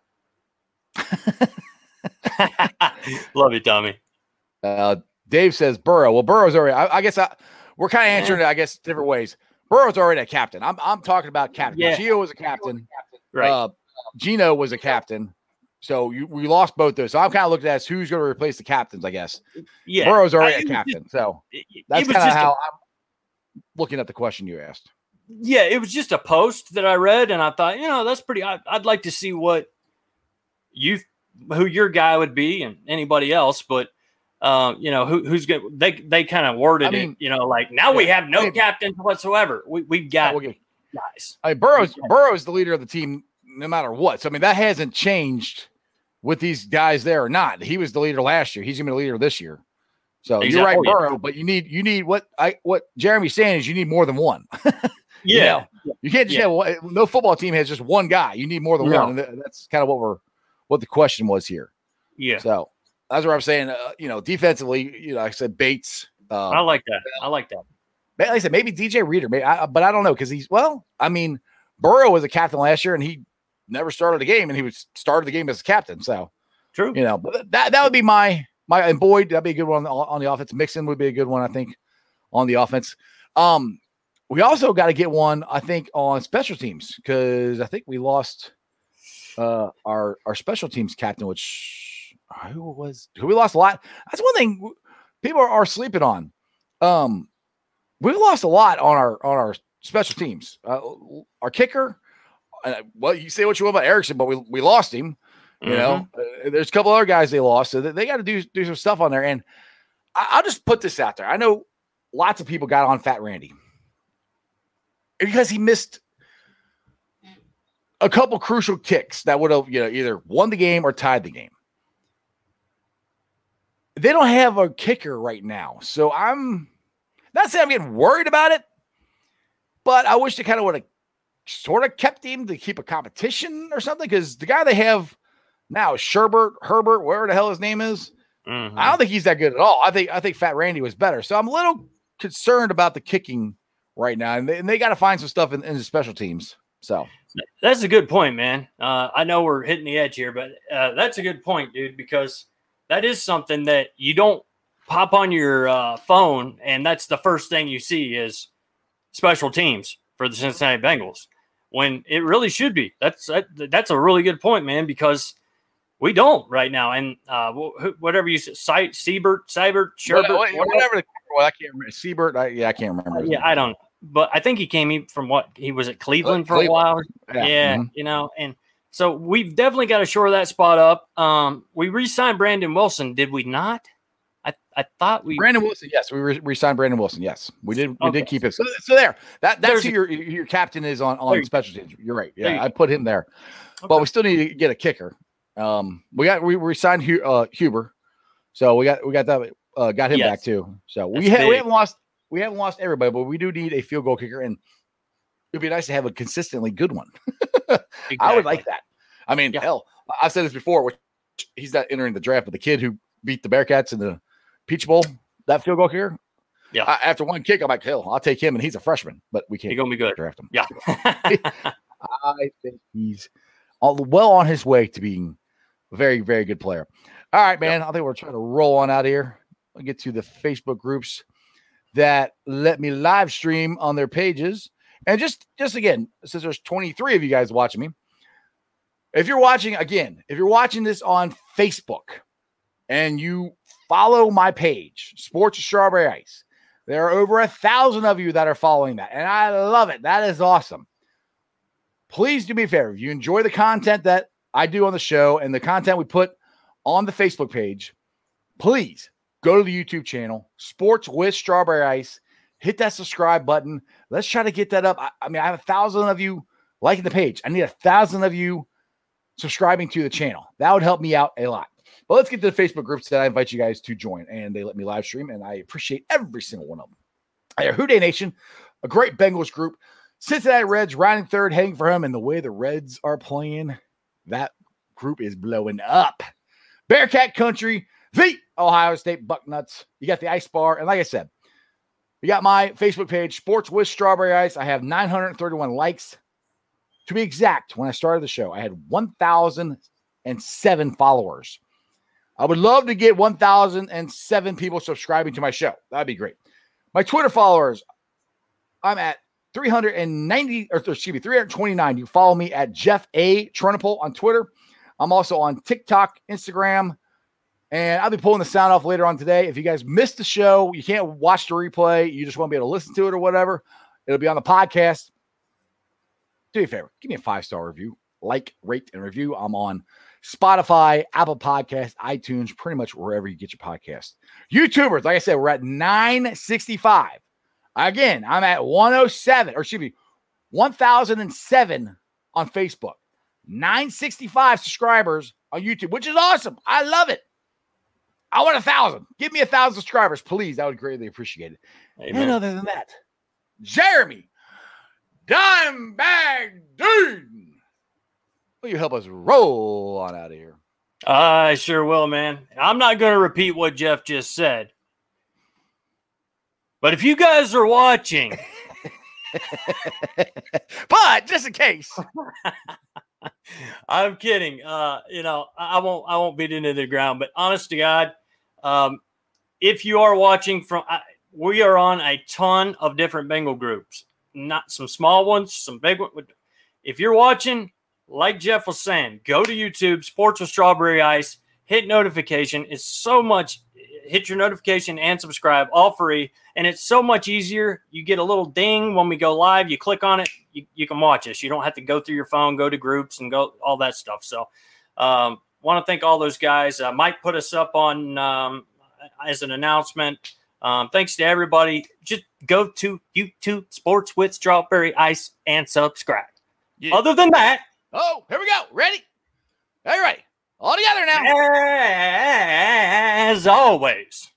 Love you, Tommy. Uh, Dave says Burrow. Well, Burrow's already, I, I guess I, we're kind of answering yeah. it, I guess, different ways. Burrow's already a captain. I'm I'm talking about captain. Yeah. Gio was a captain. Right. Uh, Geno was a captain. So you, we lost both those. So I'm kind of looking at who's going to replace the captains, I guess. Yeah. Burrow's already I, a captain. Just, so that's kind of how a, I'm looking at the question you asked. Yeah, it was just a post that I read, and I thought, you know, that's pretty – I'd like to see what you – who your guy would be and anybody else. But, uh, you know, who, who's good. They they kind of worded I mean, it, you know, like now yeah, we have no I mean, captains whatsoever. We, we've got we'll guys. I mean, Burrow's, Burrow's the leader of the team no matter what. So, I mean, that hasn't changed – with these guys there or not. He was the leader last year. He's going to be the leader this year. So exactly. You're right, Burrow, but you need you need what I what Jeremy's saying is you need more than one. yeah. You know? You can't just yeah. have one, no football team has just one guy. You need more than yeah. one. And that's kind of what we're what the question was here. Yeah. So that's what I'm saying. Uh, you know, defensively, you know, like I said Bates. Uh, I like that. I like that. Like I said, maybe D J Reader, maybe, I, but I don't know because he's well. I mean, Burrow was a captain last year and he never started a game, and he would start the game as a captain. So True. You know, but that, that would be my, my, and Boyd, that'd be a good one on the, on the offense. Mixon would be a good one, I think, on the offense. Um, we also got to get one, I think, on special teams, because I think we lost uh, our, our special teams captain, which who was, who we lost a lot. That's one thing people are, are sleeping on. Um, we've lost a lot on our, on our special teams, uh, our kicker. Uh, well, you say what you want about Erickson, but we, we lost him. You mm-hmm. know, uh, there's a couple other guys they lost, so they, they got to do do some stuff on there. And I, I'll just put this out there. I know lots of people got on Fat Randy because he missed a couple crucial kicks that would have, you know, either won the game or tied the game. They don't have a kicker right now, so I'm not saying I'm getting worried about it, but I wish they kind of would have sort of kept him to keep a competition or something, because the guy they have now, Sherbert, Herbert, whatever the hell his name is, mm-hmm. I don't think he's that good at all. I think I think Fat Randy was better. So I'm a little concerned about the kicking right now, and they, and they got to find some stuff in, in the special teams. So that's a good point, man. Uh, I know we're hitting the edge here, but uh, that's a good point, dude, because that is something that you don't pop on your uh, phone, and that's the first thing you see is special teams for the Cincinnati Bengals, when it really should be. That's that, that's a really good point, man, because we don't right now. And uh, whatever you said, Siebert, Siebert, Sherbert, whatever. whatever the, well, I can't remember. Siebert, I, yeah, I can't remember. Yeah, I don't know. But I think he came from what he was at Cleveland for Cleveland. a while. Yeah, yeah mm-hmm. you know. And so we've definitely got to shore that spot up. Um, we re-signed Brandon Wilson, did we not? I, I thought we Brandon Wilson. Yes, we re- re-signed Brandon Wilson. Yes, we did. We okay. did keep him. So, so there, that that's There's who your your captain is on on special teams. You're right. Yeah, I put him there, okay. But we still need to get a kicker. Um, we got we re-signed Hu- uh, Huber, so we got we got that uh, got him yes. back too. So we ha- we haven't lost we haven't lost everybody, but we do need a field goal kicker, and it'd be nice to have a consistently good one. Exactly. I would like that. I mean, yeah. hell, I've said this before. Which he's not entering the draft, but the kid who beat the Bearcats in the Peach Bowl, that field goal kicker. Yeah. I, after one kick, I'm like, hell, I'll take him, and he's a freshman, but we can't. He's gonna be good. Draft him. Yeah. I think he's all, well on his way to being a very, very good player. All right, man. Yep. I think we're trying to roll on out of here. I'll get to the Facebook groups that let me live stream on their pages. And just, just again, since there's twenty-three of you guys watching me, if you're watching again, if you're watching this on Facebook and you follow my page, Sports Strawberry Ice. There are over a thousand of you that are following that, and I love it. That is awesome. Please do me a favor. If you enjoy the content that I do on the show and the content we put on the Facebook page, please go to the YouTube channel, Sports with Strawberry Ice. Hit that subscribe button. Let's try to get that up. I, I mean, I have a thousand of you liking the page. I need a thousand of you subscribing to the channel. That would help me out a lot. But let's get to the Facebook groups that I invite you guys to join, and they let me live stream, and I appreciate every single one of them. I hear Houday Nation, a great Bengals group. Cincinnati Reds riding third, heading for him, and the way the Reds are playing, that group is blowing up. Bearcat Country, the Ohio State Bucknuts. You got the Ice Bar, and like I said, you got my Facebook page, Sports with Strawberry Ice. I have nine hundred thirty-one likes. To be exact, when I started the show, I had one thousand seven followers. I would love to get one thousand seven people subscribing to my show. That'd be great. My Twitter followers, I'm at three hundred ninety, or excuse me, three hundred twenty-nine. You follow me at Jeff A. Trenopole on Twitter. I'm also on TikTok, Instagram, and I'll be pulling the sound off later on today. If you guys missed the show, you can't watch the replay, you just want to be able to listen to it or whatever, it'll be on the podcast. Do me a favor, give me a five-star review. Like, rate, and review. I'm on Spotify, Apple Podcasts, iTunes, pretty much wherever you get your podcast. YouTubers, like I said, we're at nine sixty-five. Again, I'm at one oh seven, or excuse me, one thousand seven on Facebook. nine sixty-five subscribers on YouTube, which is awesome. I love it. I want a thousand. Give me a thousand subscribers, please. I would greatly appreciate it. Amen. And other than that, Jeremy Dimebag Dean, will you help us roll on out of here? I sure will, man. I'm not going to repeat what Jeff just said. But if you guys are watching. But just in case. I'm kidding. Uh, you know, I won't, I won't beat it into the ground, but honest to God, um, if you are watching from, I, we are on a ton of different Bengal groups, not some small ones, some big ones. If you're watching, like Jeff was saying, go to YouTube, Sports with Strawberry Ice, hit notification. It's so much, hit your notification and subscribe, all free. And it's so much easier. You get a little ding when we go live, you click on it, you, you can watch us. You don't have to go through your phone, go to groups and go all that stuff. So um, want to thank all those guys. Uh, Mike put us up on um, as an announcement. Um, thanks to everybody. Just go to YouTube, Sports with Strawberry Ice, and subscribe. Yeah. Other than that. Oh, here we go. Ready? All right. All together now. As always,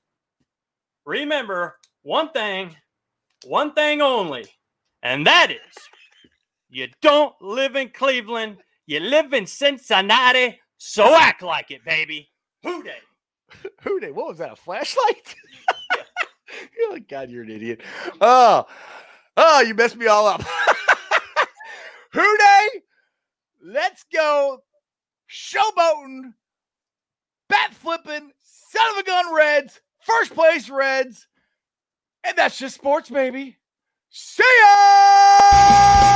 remember one thing, one thing only, and that is you don't live in Cleveland. You live in Cincinnati, so act like it, baby. Hoo day. Hoo day. What was that, a flashlight? You're like, God, you're an idiot. Oh, oh, you messed me all up. Hooday, let's go showboating, bat flipping, son of a gun Reds, first place Reds, and that's just sports, baby. See ya!